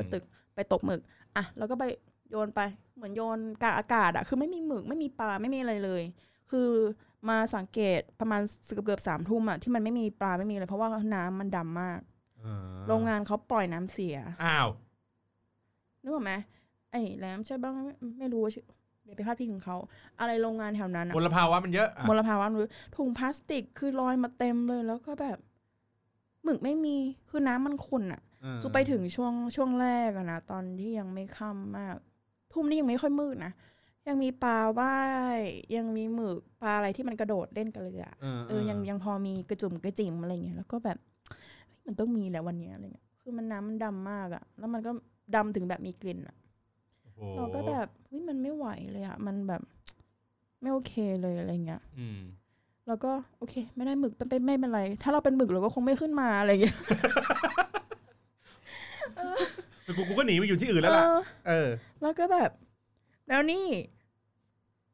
ไปตกหมึกอ่ะแล้วก็ไปโยนไปเหมือนโยนกลางอากาศอ่ะคือไม่มีหมึกไม่มีปลาไม่มีอะไรเลยคือ มาสังเกตประมาณเกือบสามทุ่มอ่ะที่มันไม่มีปลาไม่มีอะไรเพราะว่าน้ำมันดำมากโรงงานเขาปล่อยน้ำเสียอ้าวนึกออกไหมไอ้แหลมใช่บ้างไม่รู้ว่าเดี๋ยวไปพาดพิงของเขาอะไรโรงงานแถวนั้นมลภาวะมันเยอะมลภาวะมันถุงพลาสติกคือลอยมาเต็มเลยแล้วก็แบบหมึกไม่มีคือน้ำมันขุ่นอ่ะคือไปถึงช่วงแรกอะนะตอนที่ยังไม่ค่ำมากทุ่มนี้ยังไม่ค่อยมืดนะยังมีปลาว่ายยังมีหมึกปลาอะไรที่มันกระโดดเล่นกันเลยอ่ะยังพอมีกระจุ่มกระจิ๋มอะไรเงี้ยแล้วก็แบบมันต้องมีแหละวันนี้อะไรเงี้ยคือมันน้ำมันดำมากอ่ะแล้วมันก็ดำถึงแบบมีกลิ่นอ่ะเราก็แบบมันไม่ไหวเลยอ่ะมันแบบไม่โอเคเลยอะไรเงี้ยแล้วก็โอเคไม่ได้หมึกแต่ไม่เป็นไรถ้าเราเป็นหมึกเราก็คงไม่ขึ้นมาอะไรเงี้ยกูก็หนีไปอยู่ที่อื่นแล้วล่ะแล้วก็แบบแล้วนี่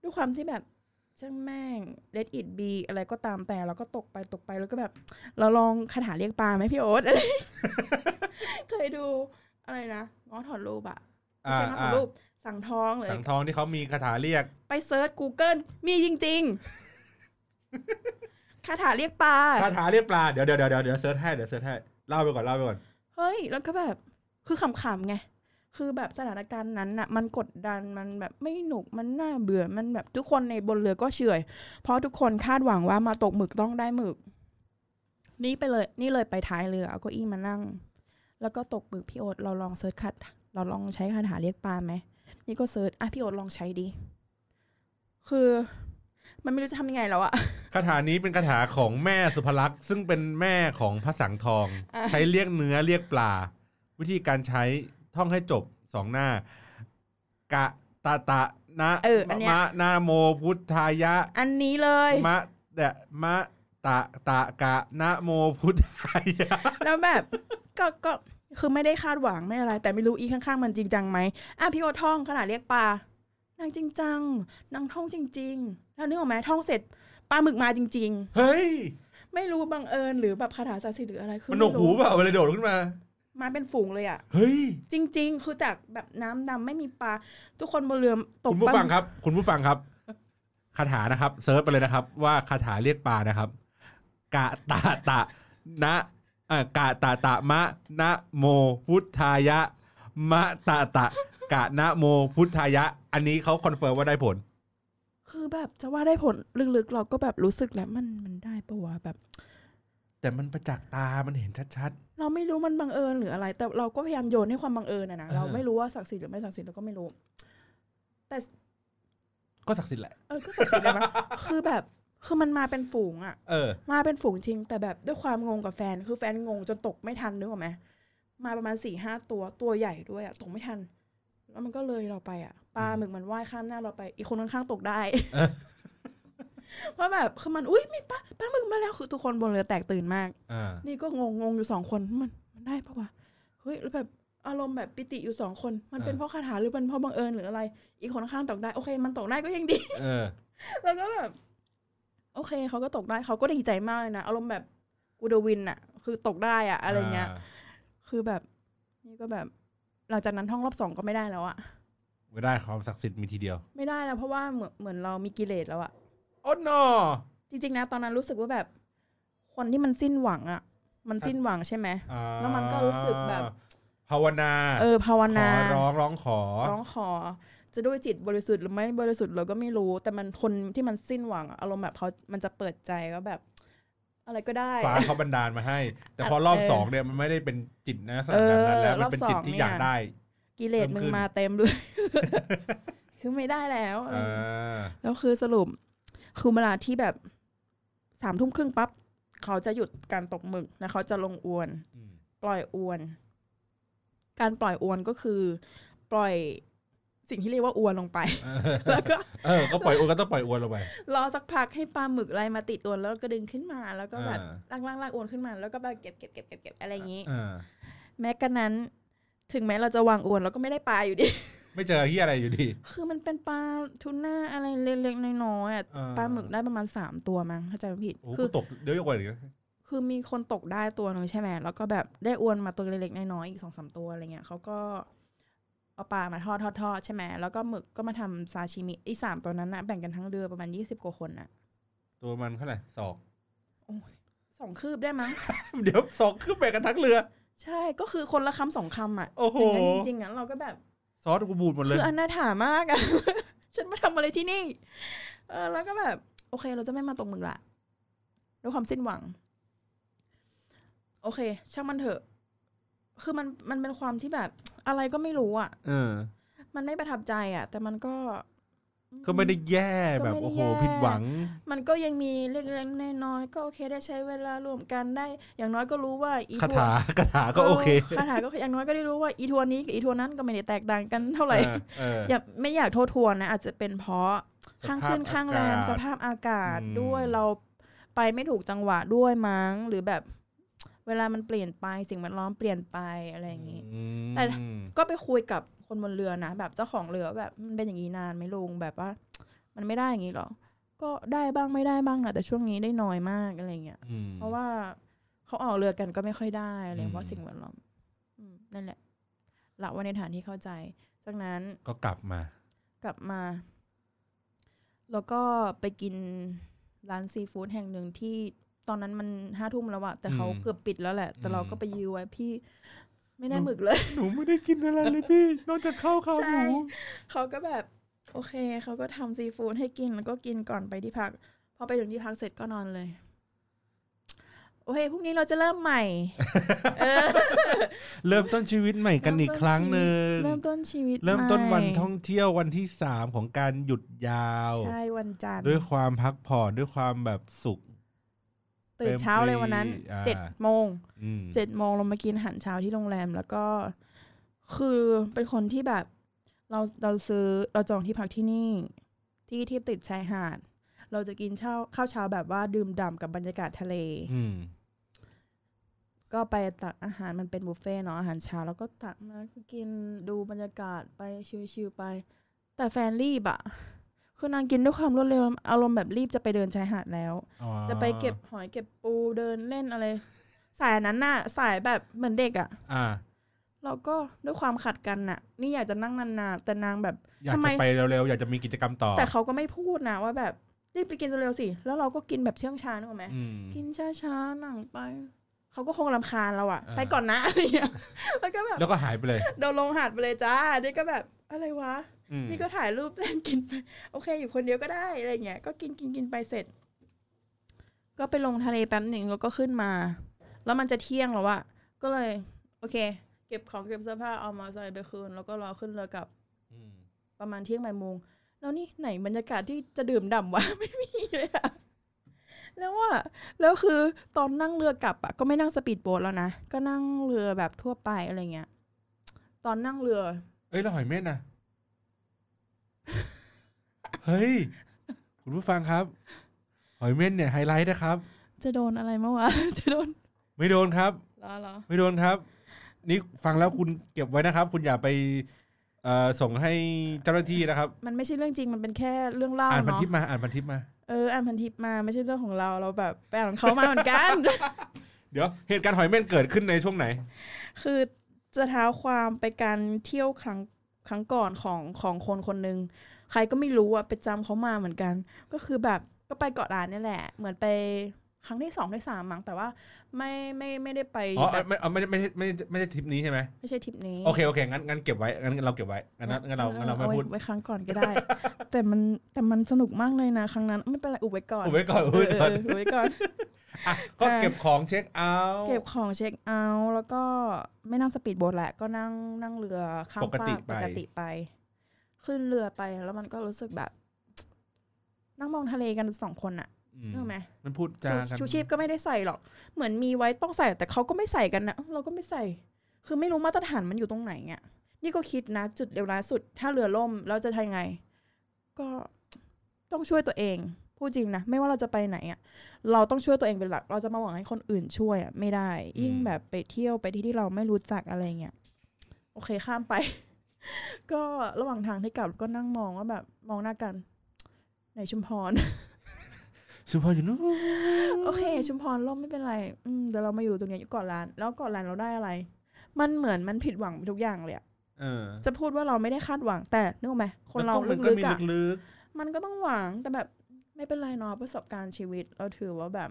ด้วยความที่แบบช่างแม่ง Let it be อะไรก็ตามแต่เราก็ตกไปแล้วก็แบบเราลองคาถาเรียกปลาไหมพี่โอ๊ตอะไรเคยดูอะไรนะง้อถอดรูปอ่ะไม่ใช่ง้อถอดรูปสังทองเลยสังทองที่เขามีคาถาเรียกไปเซิร์ช Google มีจริงๆคาถาเรียกปลาเดี๋ยวเซิร์ชให้เล่าไปก่อนเฮ้ยแล้วก็แบบคือขำๆไงคือแบบสถานการณ์นั้นน่ะมันกดดันมันแบบไม่หนุกมันน่าเบื่อมันแบบทุกคนในบนเรือก็เฉยเพราะทุกคนคาดหวังว่ามาตกหมึกต้องได้หมึกนี่เลยไปท้ายเรือเอาเก้าอี้มานั่งแล้วก็ตกหมึกพี่โอ๊ตเราลองเซิร์ชคัดเราลองใช้คาถาเรียกปลาไหมนี่ก็เซิร์ชอ่ะพี่โอ๊ตลองใช้ดิคือมันไม่รู้จะทำยังไงแล้วอะคาถานี้เป็นคาถาของแม่สุภลักษณ์ซึ่งเป็นแม่ของพระสังทองใช้เรียกเนื้อเรียกปลาวิธีการใช้ท่องให้จบสองหน้ากะตะตะนะมะนาโมพุทธายะอันนี้เลยมะเดะมะตะตะกะนะโมพุทธายะแล้วแบบ ก็คือไม่ได้คาดหวังไม่อะไรแต่ไม่รู้อีข้างๆมันจริงจังไหมอ่ะพี่โอท่องขนาดเรียกปลานางจริงจังนางท่องจริงๆแล้วนึกออกไหมท่องเสร็จปลาหมึกมาจริงๆเฮ้ยไม่รู้บังเอิญหรือแบบคาถาศักดิ์สิทธิ์หรืออะไรคือมันหนวกหูเปล่าอะไรโดดขึ้นมาเป็นฝูงเลยอ่ะเฮ้ยจริงๆคือจากแบบน้ำดำไม่มีปลาทุกคนบนเรือตกคุณผู้ฟังครับคุณผู้ฟังครับคาถานะครับเซิร์ชไปเลยนะครับว่าคาถาเรียกปลานะครับกะตะตะนะกะตะตะมะนะโมพุทธายะมะตะตะกะนะโมพุทธายะอันนี้เขาคอนเฟิร์มว่าได้ผลคือแบบจะว่าได้ผลลึกๆเราก็แบบรู้สึกแล้วมันได้ปะวะแบบแต่มันประจักษ์ตามันเห็นชัดๆเราไม่รู้มันบังเอิญหรืออะไรแต่เราก็พยายามโยนให้ความบังเอิญนะเราไม่รู้ว่าศักดิ์สิทธิ์หรือไม่ศักดิ์สิทธิ์เราก็ไม่รู้แต่ก็ศักดิ์สิทธิ์แหละก็ศักดิ์สิทธิ์แหละนะคือแบบคือมันมาเป็นฝูงอ่ะมาเป็นฝูงจริงแต่แบบด้วยความงงกับแฟนคือแฟนงงจนตกไม่ทันนึกออกไหมมาประมาณ 4-5 ตัวใหญ่ด้วยอ่ะตกไม่ทันแล้วมันก็เลยเราไปอ่ะปลาหมึกมันว่ายข้ามหน้าเราไปอีกคนข้างๆตกได้เพราะแบบคือมันอุ้ยมีปลาหมึกมาแล้วคือทุกคนบนเรือแตกตื่นมากนี่ก็งงอยู่2คนมันได้ปะวะเฮ้ยแล้วแบบอารมณ์แบบปิติอยู่2คนมันเป็นเพราะคาถาหรือเป็นเพราะบังเอิญหรืออะไรอีกคนข้างตกได้โอเคมันตกได้ก็ยังดีแล้วก็แบบโอเคเขาก็ตกได้เขาก็ดีใจมากเลยนะอารมณ์แบบกูโดวินอะคือตกได้อะอะไรเงี้ยคือแบบนี่ก็แบบหลังจากนั้นท่องรอบ2ก็ไม่ได้แล้วอะไม่ได้ความศักดิ์สิทธิ์มีทีเดียวไม่ได้แล้วเพราะว่าเหมือนเรามีกิเลสแล้วอะโอ้โนจริงๆนะตอนนั้นรู้สึกว่าแบบคนที่มันสิ้นหวังอ่ะมันสิ้นหวังใช่ไหมแล้วมันก็รู้สึกแบบภาวนาภาวนาร้องขอจะด้วยจิตบริสุทธิ์หรือไม่บริสุทธิ์เราก็ไม่รู้แต่มันคนที่มันสิ้นหวังอารมณ์แบบเขามันจะเปิดใจก็แบบอะไรก็ได้ฟ้าเขาบันดาลมาให้แต่พอรอบสองเนี่ยมันไม่ได้เป็นจิตนะสถานการณ์นั้นแล้วมันเป็นจิตที่อยากได้กิเลสมึงมาเต็มเลยคือไม่ได้แล้วแล้วคือสรุปคือเวลาที่แบบ 3:30 ปั๊บเขาจะหยุดการตกหมึกแล้วเขาจะลงอวนปล่อยอวนการปล่อยอวนก็คือปล่อยสิ่งที่เรียกว่าอวนลงไปแล้วก็ก็ปล่อยอวนก็ต้องปล่อยอวนลงไปรอสักพักให้ปลาหมึกอะไรมาติดอวนแล้วก็ดึงขึ้นมาแล้วก็แบบลากอวนขึ้นมาแล้วก็แบบเก็บอะไรอย่างงี้แม้กระนั้นถึงแม้เราจะวางอวนเราก็ไม่ได้ปลาอยู่ดีไม่เจอเหี้ยอะไรอยู่ดีคือมันเป็นปลาทูน่าอะไรเล็กๆน้อยๆอ่ะปลาหมึกได้ประมาณ3ตัวมั้งถ้าจำไม่ผิดคือตกเดี๋ยวกว่าอีกคือมีคนตกได้ตัวนึงใช่ไหมแล้วก็แบบได้อวนมาตัวเล็กๆน้อยๆอีก 2-3 ตัวอะไรเงี้ยเขาก็เอาปลามาทอดใช่ไหมแล้วก็หมึกก็มาทำซาชิมิไอ้3ตัวนั้นนะแบ่งกันทั้งเรือประมาณ20 กว่าคนน่ะ ตัวมันเท่าไหร่ศอกโอ้ย2คืบได้มั้ง เดี๋ยว2คืบแบกกันทั้งเรือใช่ก็คือคนละคำ2คำอ่ะอย่างนั้นจริงๆงั้นเราก็แบบซอสกูบูดหมดเลยคืออนาถามากอ่ะ ฉันมาทำอะไรที่นี่แล้วก็แบบโอเคเราจะไม่มาตรงมึงละด้วยความสิ้นหวังโอเคช่างมันเถอะคือมันเป็นความที่แบบอะไรก็ไม่รู้อ่ะมันไม่ประทับใจอ่ะแต่มันก็ไม่ได้แย่แบบโอ้โหผิดหวังมันก็ยังมีเล็กๆน้อยๆก็โอเคได้ใช้เวลาร่วมกันได้อย่างน้อยก็รู้ว่าอีทัวร์คาถาก็โอเคคาถาก็อย่างน้อยก็ได้รู้ว่าอีทัวร์นี้กับอีทัวร์นั้นก็ไม่ได้แตกต่างกันเท่าไหร่อย่าไม่อยากโทษทัวร์นะอาจจะเป็นเพราะข้างขึ้นข้างแรงสภาพอากาศด้วยเราไปไม่ถูกจังหวะด้วยมั้งหรือแบบเวลามันเปลี่ยนไปสิ่งแวดล้อมเปลี่ยนไปอะไรอย่างงี้แต่ก็ไปคุยกับคนบนเรือนะแบบเจ้าของเรือแบบมันเป็นอย่างนี้นานไหมลุงแบบว่ามันไม่ได้อย่างนี้หรอก็ได้บ้างไม่ได้บ้างนะแต่ช่วงนี้ได้น้อยมากอะไรเงี้ยเพราะว่าเขาออกเรือกันก็ไม่ค่อยได้อะไรเพราะสิ่งแวดล้อมนั่นแหละละว่าในฐานที่เข้าใจจากนั้นก็กลับมาแล้วก็ไปกินร้านซีฟู้ดแห่งหนึ่งที่ตอนนั้นมัน 5:00 นแล้วอะแต่เขาเกือบปิดแล้วแหละแต่เราก็ไปยื้อไว้พี่ไม่ได้หมึกเลยหนูไม่ได้กินอะไรเลยพี่นอกจากข้าวขาหมูเขาก็แบบโอเคเขาก็ทำซีฟู้ดให้กินแล้วก็กินก่อนไปที่พักพอไปถึงที่พักเสร็จก็นอนเลยโอเคพรุ่งนี้เราจะเริ่มใหม่ เริ่มต้นชีวิตใหม่กันอีกครั้งนึงเริ่มต้นชีวิตเริ่มต้นวันท่องเที่ยววันที่3ของการหยุดยาวใช่วันจันทร์ด้วยความพักผ่อนด้วยความแบบสุขตื่นเช้าเลยวันนั้น 7:00 นลงมากินอาหารเช้าที่โรงแรมแล้วก็คือเป็นคนที่แบบเราจองที่พักที่นี่ที่ติดชายหาดเราจะกินข้าวเช้าแบบว่าดื่มด่ำกับบรรยากาศทะเลก็ไปตักอาหารมันเป็นบุฟเฟ่ต์เนาะอาหารเช้าแล้วก็ตักมากินดูบรรยากาศไปชิลๆไปแต่แฟนรีบอะคือนางกินด้วยความรวดเร็วอารมณ์แบบรีบจะไปเดินชายหาดแล้วจะไปเก็บหอยเก็บปูเดินเล่นอะไรสายนั้นน่ะสายแบบเหมือนเด็กอ่ะเราก็ด้วยความขัดกันน่ะนี่อยากจะนั่งนานๆแต่นางแบบอยากจะไปเร็วๆอยากจะมีกิจกรรมต่อแต่เขาก็ไม่พูดนะว่าแบบรีบไปกินเร็วๆสิแล้วเราก็กินแบบเชื่องช้านึกออกไหมกินช้าๆนั่งไปเขาก็คงรำคาญเราอ่ะไปก่อนนะอะไรอย่างเงี้ยแล้วก็แบบแล้วก็หายไปเลยเดินลงหาดไปเลยจ้านี่ก็แบบอะไรวะนี่ก็ถ่ายรูปเล่นกินไปโอเคอยู่คนเดียวก็ได้อะไรเงี้ยก็กินไปเสร็จก็ไปลงทะเลแป๊บหนึ่งแล้วก็ขึ้นมาแล้วมันจะเที่ยงแล้วอะก็เลยโอเคเก็บของเก็บเสื้อผ้าเอามาใส่ไปคืนแล้วก็รอขึ้นเรือกลับประมาณเที่ยงบ่ายโมงแล้วนี่ไหนบรรยากาศที่จะดื่มด่ำวะ ไม่มีเลยอะแล้วคือตอนนั่งเรือกลับอะก็ไม่นั่งสปีดโบ๊ทแล้วนะก็นั่งเรือแบบทั่วไปอะไรเงี้ยตอนนั่งเรือเอ้ยแล้วหอยเม่นนะเฮ้ยคุณผู้ฟังครับหอยเม่นเนี่ยไฮไลท์นะครับจะโดนอะไรเมื่อวะจะโดนไม่โดนครับเหรอไม่โดนครับนี่ฟังแล้วคุณเก็บไว้นะครับคุณอย่าไปส่งให้เจ้าหน้าที่นะครับมันไม่ใช่เรื่องจริงมันเป็นแค่เรื่องเล่าเนาะอ่านพันทิปมาอ่านพันทิปมาไม่ใช่เรื่องของเราแบบไปอ่านของเขามาเหมือนกัน เดี๋ยวเหตุการณ์หอยเม่นเกิดขึ้นในช่วงไหนคือจะท้าวความไปการเที่ยวครั้งก่อนของคนคนนึงใครก็ไม่รู้อะไปจำเขามาเหมือนกันก็คือแบบก็ไปเกาะล้านนี่แหละเหมือนไปครั้งที่2ที่3มั้งแต่ว่าไม่ได้ไปแบบไม่ได้ทริปนี้ใช่ไหมไม่ใช่ทริปนี้โอเคงั้นเก็บไว้งั้นเราเก็บไว้งั้นเราไม่พูดไว้ครั้งก่อนก็ได้แต่มันสนุกมากเลยนะครั้งนั้นไม่เป็นไรอุบไว้ก่อนก็เก็บของเช็คเอาท์แล้วก็ไม่นั่งสปีดโบ๊ทแหละก็นั่งเรือข้ามฟากปกติไปขึ้นเรือไปแล้วมันก็รู้สึกแบบนั่งมองทะเลกัน2คนน่ะรู้มั้ยมันพูดจากันชูชีพก็ไม่ได้ใส่หรอกเหมือนมีไว้ต้องใส่แต่เค้าก็ไม่ใส่กันนะเราก็ไม่ใส่คือไม่รู้มาตรฐานมันอยู่ตรงไหนอ่ะนี่ก็คิดนะจุดเร็วร้ายสุดถ้าเรือล่มเราจะทำไงก็ต้องช่วยตัวเองพูดจริงนะไม่ว่าเราจะไปไหนอ่ะเราต้องช่วยตัวเองเป็นหลักเราจะมาหวังให้คนอื่นช่วยอ่ะไม่ได้ยิ่งแบบไปเที่ยวไปที่ที่เราไม่รู้จักอะไรเงี้ยโอเคข้ามไป ก็ระหว่างทางที่กลับก็นั่งมองว่าแบบมองหน้ากันไหนชุมพรอยู่นู้นโอเคชุมพรล่มไม่เป็นไรเดี๋ยวเรามาอยู่ตรงนี้อยู่ก่อนร้านแล้วก่อนร้านเราได้อะไรมันเหมือนมันผิดหวังทุกอย่างเลยอ่ะจะพูดว่าเราไม่ได้คาดหวังแต่นึกออกไหมคนเราลึกๆมันก็ต้องหวังแต่แบบ ไม่เป็นไรเนาะประสบการณ์ชีวิตเราถือว่าแบบ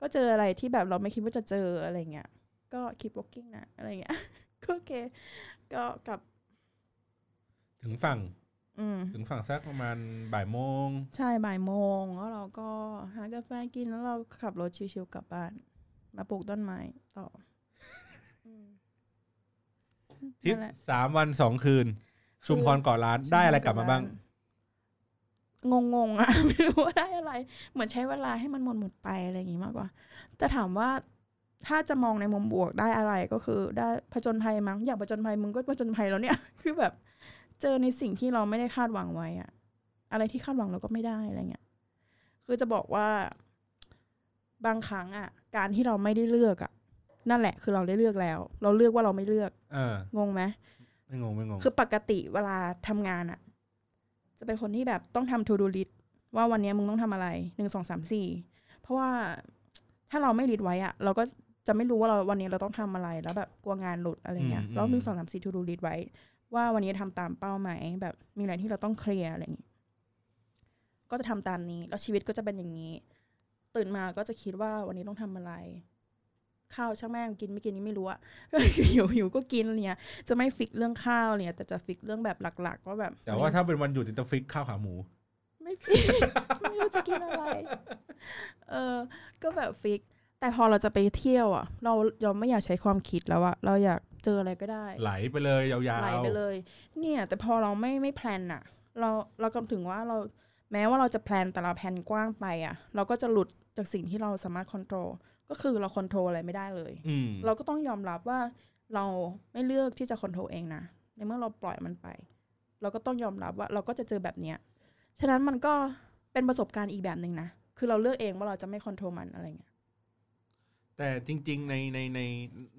ก็เจออะไรที่แบบเราไม่คิดว่าจะเจออะไรเงี้ยก็ keep walking นะอะไรเงี้ยก็โอเคก็กลับถึงฝั่งสักประมาณบ่ายโมงใช่บ่ายโมงแล้วเราก็หากาแฟกินแล้วเราขับรถชิวๆกลับบ้านมาปลูกต้นไม้ต่อทริป3วัน2คืนชุมพรก่อร้านได้อะไรกลับมาบ้างงงๆอ่ะไม่รู้ว่าได้อะไรเหมือนใช้เวลาให้มันหมดไปอะไรอย่างงี้มากกว่าแต่ถามว่าถ้าจะมองในมุมบวกได้อะไรก็คือได้ผจญภัยมั้งอย่างผจญภัยมึงก็ผจญภัยแล้วเนี่ยคือแบบเจอในสิ่งที่เราไม่ได้คาดหวังไว้อะอะไรที่คาดหวังเราก็ไม่ได้อะไรเงี้ยคือจะบอกว่าบางครั้งอ่ะการที่เราไม่ได้เลือกอ่ะนั่นแหละคือเราได้เลือกแล้วเราเลือกว่าเราไม่เลือกงงไหมไม่งงคือปกติเวลาทำงานอ่ะจะเป็นคนที่แบบต้องทำ to do list ว่าวันนี้มึงต้องทำอะไร 1, 2, 3, 4เพราะว่าถ้าเราไม่ลิสต์ไว้อ่ะเราก็จะไม่รู้ว่าเราวันนี้เราต้องทำอะไรแล้วแบบกลัวงานหลุดอะไรเงี้ยเรา1, 2, 3, 4 to do list ไว้ว่าวันนี้ทำตามเป้าหมายแบบมีอะไรที่เราต้องเคลียร์อะไรอย่างงี้ก็จะทำตามนี้แล้วชีวิตก็จะเป็นอย่างนี้ตื่นมาก็จะคิดว่าวันนี้ต้องทำอะไรข้าวช่างแม่งกินไม่กินนี่ไม่รู้อะ หิวก็กินอะไรเงี้ยจะไม่ฟิกเรื่องข้าวเนี่ยแต่จะฟิกเรื่องแบบหลักๆก็แบบแต่ว่าถ้าเป็นวันหยุดจะฟิกข้าวขาหมูไม่ฟิก ไม่รู้จะกินอะไรก็แบบฟิกแต่พอเราจะไปเที่ยวอ่ะเราไม่อยากใช้ความคิดแล้วอ่ะเราอยากเจออะไรก็ได้ไหลไปเลยยาวๆไหลไปเลยเนี่ยแต่พอเราไม่แพลนอ่ะเรากำลังถึงว่าเราแม้ว่าเราจะแพลนแต่เราแพลนกว้างไปอ่ะเราก็จะหลุดจากสิ่งที่เราสามารถควบคุมก็คือเราควบคุมอะไรไม่ได้เลยเราก็ต้องยอมรับว่าเราไม่เลือกที่จะควบคุมเองนะในเมื่อเราปล่อยมันไปเราก็ต้องยอมรับว่าเราก็จะเจอแบบเนี้ยฉะนั้นมันก็เป็นประสบการณ์อีกแบบนึงนะคือเราเลือกเองว่าเราจะไม่ควบคุมมันอะไรเงี้ยแต่จริงๆใ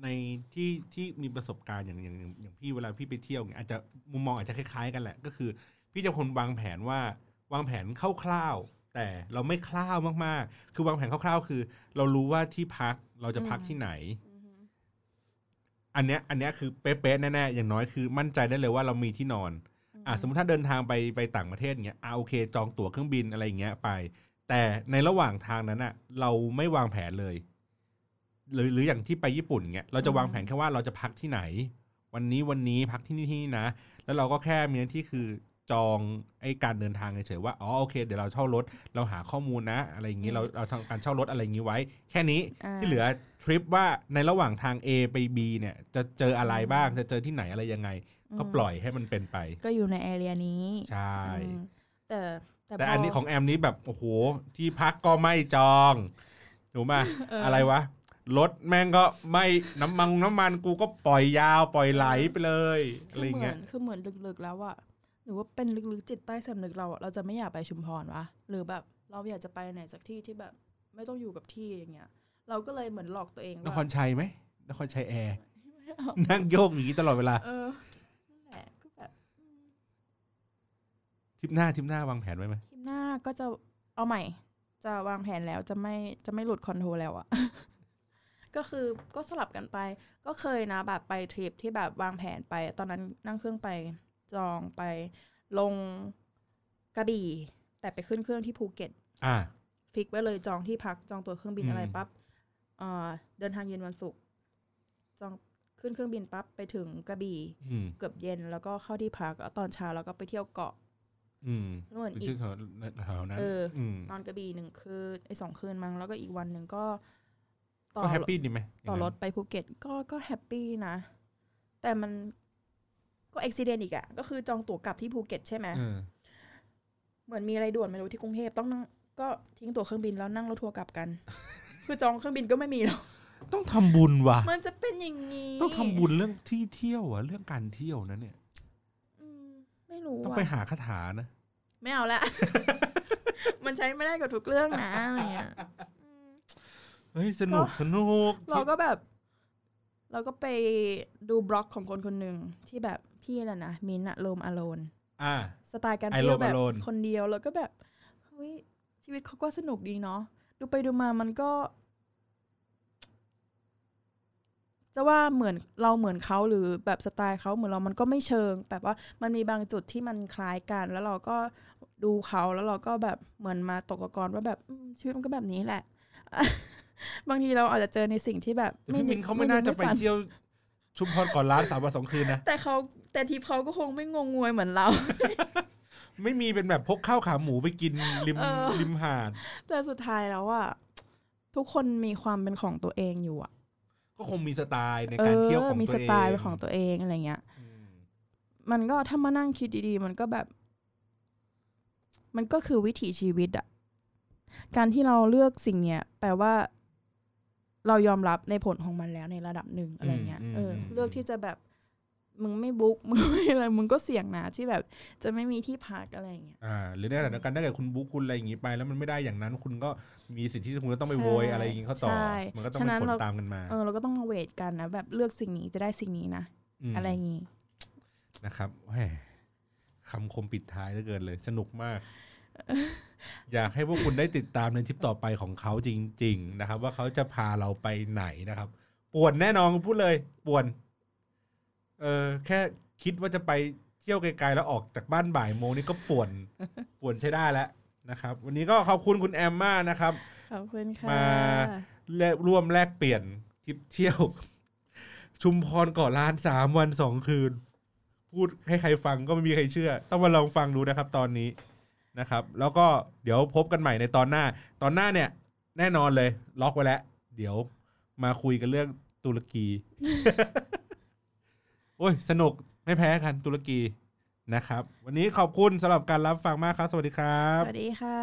นที่มีประสบการณ์อย่างพี่เวลาพี่ไปเที่ยวเนี่ยอาจจะมุมมองอาจจะคล้ายๆกันแหละก็คือพี่จะคนวางแผนว่าวางแผนคร่าวๆแต่เราไม่คร่าวมากๆคือวางแผนคร่าวๆคือเรารู้ว่าที่พักเราจะพักที่ไหนอันเนี้ยคือเป๊ะๆแน่ๆอย่างน้อยคือมั่นใจได้เลยว่าเรามีที่นอนสมมติถ้าเดินทางไปต่างประเทศเงี้ยโอเคจองตั๋วเครื่องบินอะไรอย่างเงี้ยไปแต่ในระหว่างทางนั้นอ่ะเราไม่วางแผนเลยหรืออย่างที่ไปญี่ปุ่นเงี้ยเราจะวางแผนแค่ว่าเราจะพักที่ไหนวันนี้พักที่นี่นะแล้วเราก็แค่มีหน้าที่คือจองไอ้การเดินทางเฉยๆว่าอ๋อโอเคเดี๋ยวเราเช่ารถเราหาข้อมูลนะอะไรอย่างงี้เราทำการเช่ารถอะไรอย่างงี้ไว้แค่นี้ที่เหลือทริปว่าในระหว่างทาง A ไป B เนี่ยจะเจออะไรบ้างจะเจอที่ไหนอะไรยังไงก็ปล่อยให้มันเป็นไปก็อยู่ในแอเรียนี้ใช่แต่อันนี้ของแอมนี้แบบโอ้โหที่พักก็ไม่จองถูกป่ะอะไรวะรถแม่งก็ไม่น้ำมันกูก็ปล่อยยาวปล่อยไหลไปเลยอะไรเงี้ยคือเหมือนลึกๆแล้วอะหรือว่าเป็นลึกๆจิตใต้สำนึกเราอะเราจะไม่อยากไปชุมพรวะหรือแบบเราอยากจะไปไหนสักที่ที่แบบไม่ต้องอยู่กับที่อย่างเงี้ยเราก็เลยเหมือนหลอกตัวเองว่านครชัยไหมนครชัยแอร์นั่งโยกอย่างนี้ตลอดเวลานั่นแหละก็แบบทริปหน้าวางแผนไว้ไหมทริปหน้าก็จะเอาใหม่จะวางแผนแล้วจะไม่หลุดคอนโทรลแล้วอะก็คือก็สลับกันไปก็เคยนะแบบไปทริปที่แบบวางแผนไปตอนนั้นนั่งเครื่องไปจองไปลงกระบี่แต่ไปขึ้นเครื่องที่ภูเก็ตฟิกไว้เลยจองที่พักจองตั๋วเครื่องบินอะไรปั๊บเดินทางเย็นวันศุกร์จองขึ้นเครื่องบินปั๊บไปถึงกระบี่เกือบเย็นแล้วก็เข้าที่พักแล้วตอนเช้าเราก็ไปเที่ยวเกาะนู่นอีกนอนกระบี่1คืนไอ้2คืนมั้งแล้วก็อีกวันนึงก็แฮปปี้ดีไหมต่อรถไปภูเก็ตก็แฮปปี้นะแต่มันก็อุบัติเหตุอีกอะก็คือจองตั๋วกลับที่ภูเก็ตใช่ไหมเหมือนมีอะไรด่วนไม่รู้ที่กรุงเทพต้องนั่งก็ทิ้งตั๋วเครื่องบินแล้วนั่งรถทัวร์กลับกันคือจองเครื่องบินก็ไม่มีหรอกต้องทำบุญว่ะมันจะเป็นอย่างงี้ต้องทำบุญเรื่องที่เที่ยวอะเรื่องการเที่ยวนะเนี่ยไม่รู้ต้องไปหาคาถานะไม่เอาละ มันใช้ไม่ได้กับทุกเรื่องนะอะไรเงี้ยเฮ้ยสนุกเราก็ไปดูบล็อกของคนๆหนึ่งที่แบบพี่แหละนะมินท์อะโลมอโลนสไตล์การเที่ยวแบบคนเดียวแล้วก็แบบเฮ้ยชีวิตเขาก็สนุกดีเนาะดูไปดูมามันก็ จะว่าเหมือนเราเหมือนเขาหรือแบบสไตล์เขาเหมือนเรามันก็ไม่เชิงแบบว่ามันมีบางจุดที่มันคล้ายกันแล้วเราก็ดูเขาแล้วเราก็แบบเหมือนมาตกตะกอนว่าแบบชีวิตมันก็แบบนี้แหละ บางทีเราอาจจะเจอในสิ่งที่แบบพี่มิ้นเขาไม่น่าจะไปเที่ยวชุมพรก่อนร้าน3 วัน 2 คืนนะแต่เขาแต่ทีเขาก็คงไม่งงงวยเหมือนเรา ไม่มีเป็นแบบพกข้าวขาหมูไปกินริมหาดแต่สุดท้ายแล้วอ่ะทุกคนมีความเป็นของตัวเองอยู่อ่ะก็คงมีสไตล์ในการเที่ยวของตัวเองมีสไตล์ของตัวเองอะไรเงี้ยมันก็ถ้ามานั่งคิดดีๆมันก็แบบมันก็คือวิถีชีวิตอ่ะการที่เราเลือกสิ่งเนี้ยแปลว่าเรายอมรับในผลของมันแล้วในระดับหนึ่งอะไรเงี้ยเลือกที่จะแบบมึงไม่บุ๊กมึงไม่อะไรมึงก็เสี่ยงนะที่แบบจะไม่มีที่พักอะไรอย่างเงี้ยหรือในขณะเดียวกันถ้าเกิดคุณบุ๊กคุณอะไรอย่างงี้ไปแล้วมันไม่ได้อย่างนั้นคุณก็มีสิทธิ์ที่คุณจะต้องไปโวยอะไรอย่างงี้เข้าต่อมันก็ต้องเป็นผลตามกันมาเราก็ต้องมาเวทกันนะแบบเลือกสิ่งนี้จะได้สิ่งนี้นะอะไรอย่างงี้นะครับคำคมปิดท้ายเหลือเกินเลยสนุกมาก อยากให้พวกคุณได้ติดตามในทริปต่อไปของเขาจริงๆนะครับว่าเขาจะพาเราไปไหนนะครับป่วนแน่นอนพูดเลยป่วนแค่คิดว่าจะไปเที่ยวไกลๆแล้วออกจากบ้านบ่ายโมงนี่ก็ป่วนใช้ได้แล้วนะครับวันนี้ก็ขอบคุณคุณแอมมากนะครับขอบคุณค่ะมาร่วมแลกเปลี่ยนทริปเที่ยวชุมพรเกาะล้าน 3 วัน 2 คืนพูดให้ใครฟังก็ไม่มีใครเชื่อต้องมาลองฟังดูนะครับตอนนี้นะครับแล้วก็เดี๋ยวพบกันใหม่ในตอนหน้าเนี่ยแน่นอนเลยล็อกไว้แล้วเดี๋ยวมาคุยกันเรื่องตุรกี โอ้ยสนุกไม่แพ้กันตุรกีนะครับวันนี้ขอบคุณสำหรับการรับฟังมากครับสวัสดีครับสวัสดีค่ะ